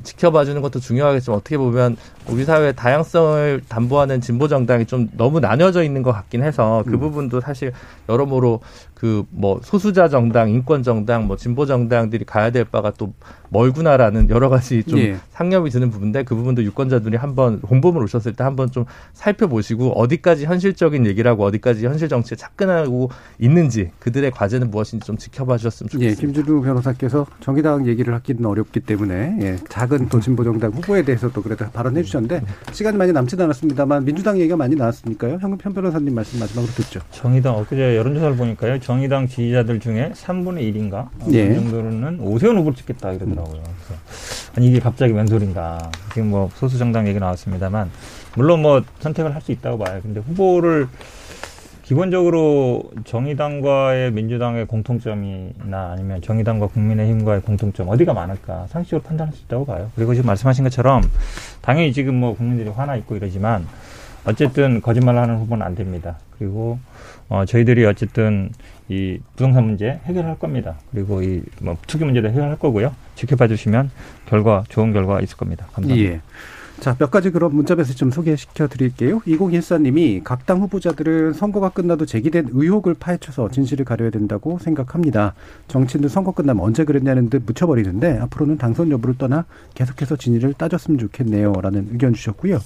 지켜봐주는 것도 중요하겠지만 어떻게 보면 우리 사회의 다양성을 담보하는 진보 정당이 좀 너무 나뉘어져 있는 것 같긴 해서 그 음. 부분도 사실 여러모로 그 뭐 소수자 정당, 인권 정당, 뭐 진보 정당들이 가야 될 바가 또 멀구나라는 여러 가지 좀 예. 상념이 드는 부분인데 그 부분도 유권자들이 한번 공범을 오셨을 때 한번 좀 살펴보시고 어디까지 현실적인 얘기라고 어디까지 현실 정치에 착근하고 있는지 그들의 과제는 무엇인지 좀 지켜봐 주셨으면 좋겠습니다. 예, 김준우 변호사께서 정의당 얘기를 하기는 어렵기 때문에 예, 작은 또 진보 정당 후보에 대해서 또 그래도 발언해 주셨는데 시간이 많이 남지 않았습니다만 민주당 얘기가 많이 나왔으니까요. 현 변호사님 말씀 마지막으로 듣죠. 정의당 엊그제 여론조사를 보니까요. 정의당 지지자들 중에 삼분의 일인가 예. 그 정도는 오세훈 후보를 찍겠다 이러더라고요. 그래서 아니 이게 갑자기 웬 소린가. 지금 뭐 소수 정당 얘기 나왔습니다만 물론 뭐 선택을 할 수 있다고 봐요. 근데 후보를 기본적으로 정의당과의 민주당의 공통점이나 아니면 정의당과 국민의힘과의 공통점 어디가 많을까 상식적으로 판단할 수 있다고 봐요. 그리고 지금 말씀하신 것처럼 당연히 지금 뭐 국민들이 화나 있고 이러지만 어쨌든 거짓말하는 후보는 안 됩니다. 그리고 어, 저희들이 어쨌든 이 부동산 문제 해결할 겁니다. 그리고 이 뭐 투기 문제도 해결할 거고요. 지켜봐 주시면 결과 좋은 결과 있을 겁니다. 감사합니다. 예. 자, 몇 가지 그런 문자 메시지 좀 소개시켜 드릴게요. 이공일사님이 각 당 후보자들은 선거가 끝나도 제기된 의혹을 파헤쳐서 진실을 가려야 된다고 생각합니다. 정치인들 선거 끝나면 언제 그랬냐는 듯 묻혀버리는데 앞으로는 당선 여부를 떠나 계속해서 진위를 따졌으면 좋겠네요. 라는 의견 주셨고요.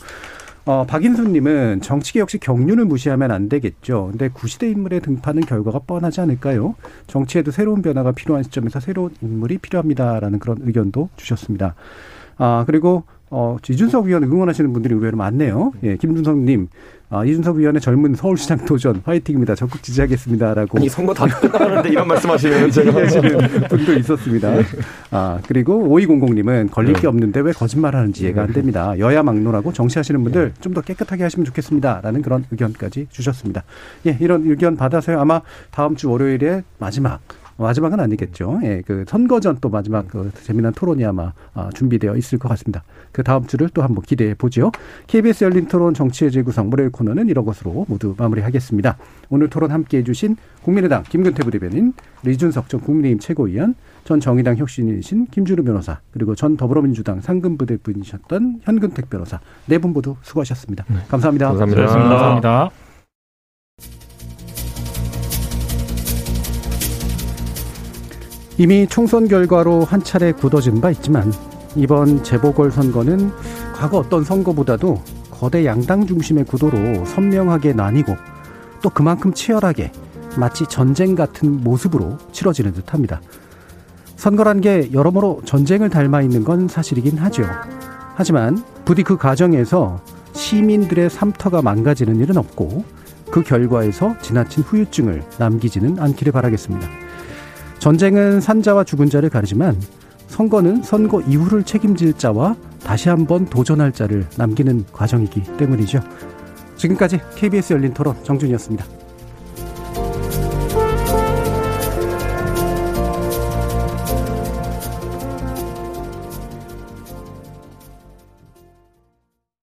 어, 박인수님은 정치계 역시 경륜을 무시하면 안 되겠죠. 근데 구시대 인물의 등판은 결과가 뻔하지 않을까요? 정치에도 새로운 변화가 필요한 시점에서 새로운 인물이 필요합니다라는 그런 의견도 주셨습니다. 아 그리고 어, 이준석 위원 응원하시는 분들이 의외로 많네요. 예, 김준석님, 아, 이준석 위원의 젊은 서울시장 도전 화이팅입니다. 적극 지지하겠습니다라고. 아니 선거 다 끝나는데 이런 말씀하시면 제가 지금 분도 있었습니다. 아 그리고 오이공공님은 걸릴 게 없는데 왜 거짓말하는지 이해가 안 됩니다. 여야 막론하고 정치하시는 분들 좀 더 깨끗하게 하시면 좋겠습니다라는 그런 의견까지 주셨습니다. 예, 이런 의견 받아서요. 아마 다음 주 월요일에 마지막. 마지막은 아니겠죠. 예, 그 선거 전 또 마지막 그 재미난 토론이 아마 아, 준비되어 있을 것 같습니다. 그 다음 주를 또 한번 기대해 보죠. 케이비에스 열린 토론 정치의 재구성 월요일 코너는 이런 것으로 모두 마무리하겠습니다. 오늘 토론 함께해 주신 국민의당 김근태 부대변인, 이준석 전 국민의힘 최고위원, 전 정의당 혁신인이신 김준우 변호사, 그리고 전 더불어민주당 상근부대변인이셨던 현근택 변호사 네 분 모두 수고하셨습니다. 네. 감사합니다. 감사합니다. 수고하셨습니다. 감사합니다. 이미 총선 결과로 한 차례 굳어진 바 있지만 이번 재보궐선거는 과거 어떤 선거보다도 거대 양당 중심의 구도로 선명하게 나뉘고 또 그만큼 치열하게 마치 전쟁 같은 모습으로 치러지는 듯합니다. 선거란 게 여러모로 전쟁을 닮아 있는 건 사실이긴 하죠. 하지만 부디 그 과정에서 시민들의 삶터가 망가지는 일은 없고 그 결과에서 지나친 후유증을 남기지는 않기를 바라겠습니다. 전쟁은 산자와 죽은 자를 가르지만 선거는 선거 이후를 책임질 자와 다시 한번 도전할 자를 남기는 과정이기 때문이죠. 지금까지 케이비에스 열린 토론 정준이었습니다.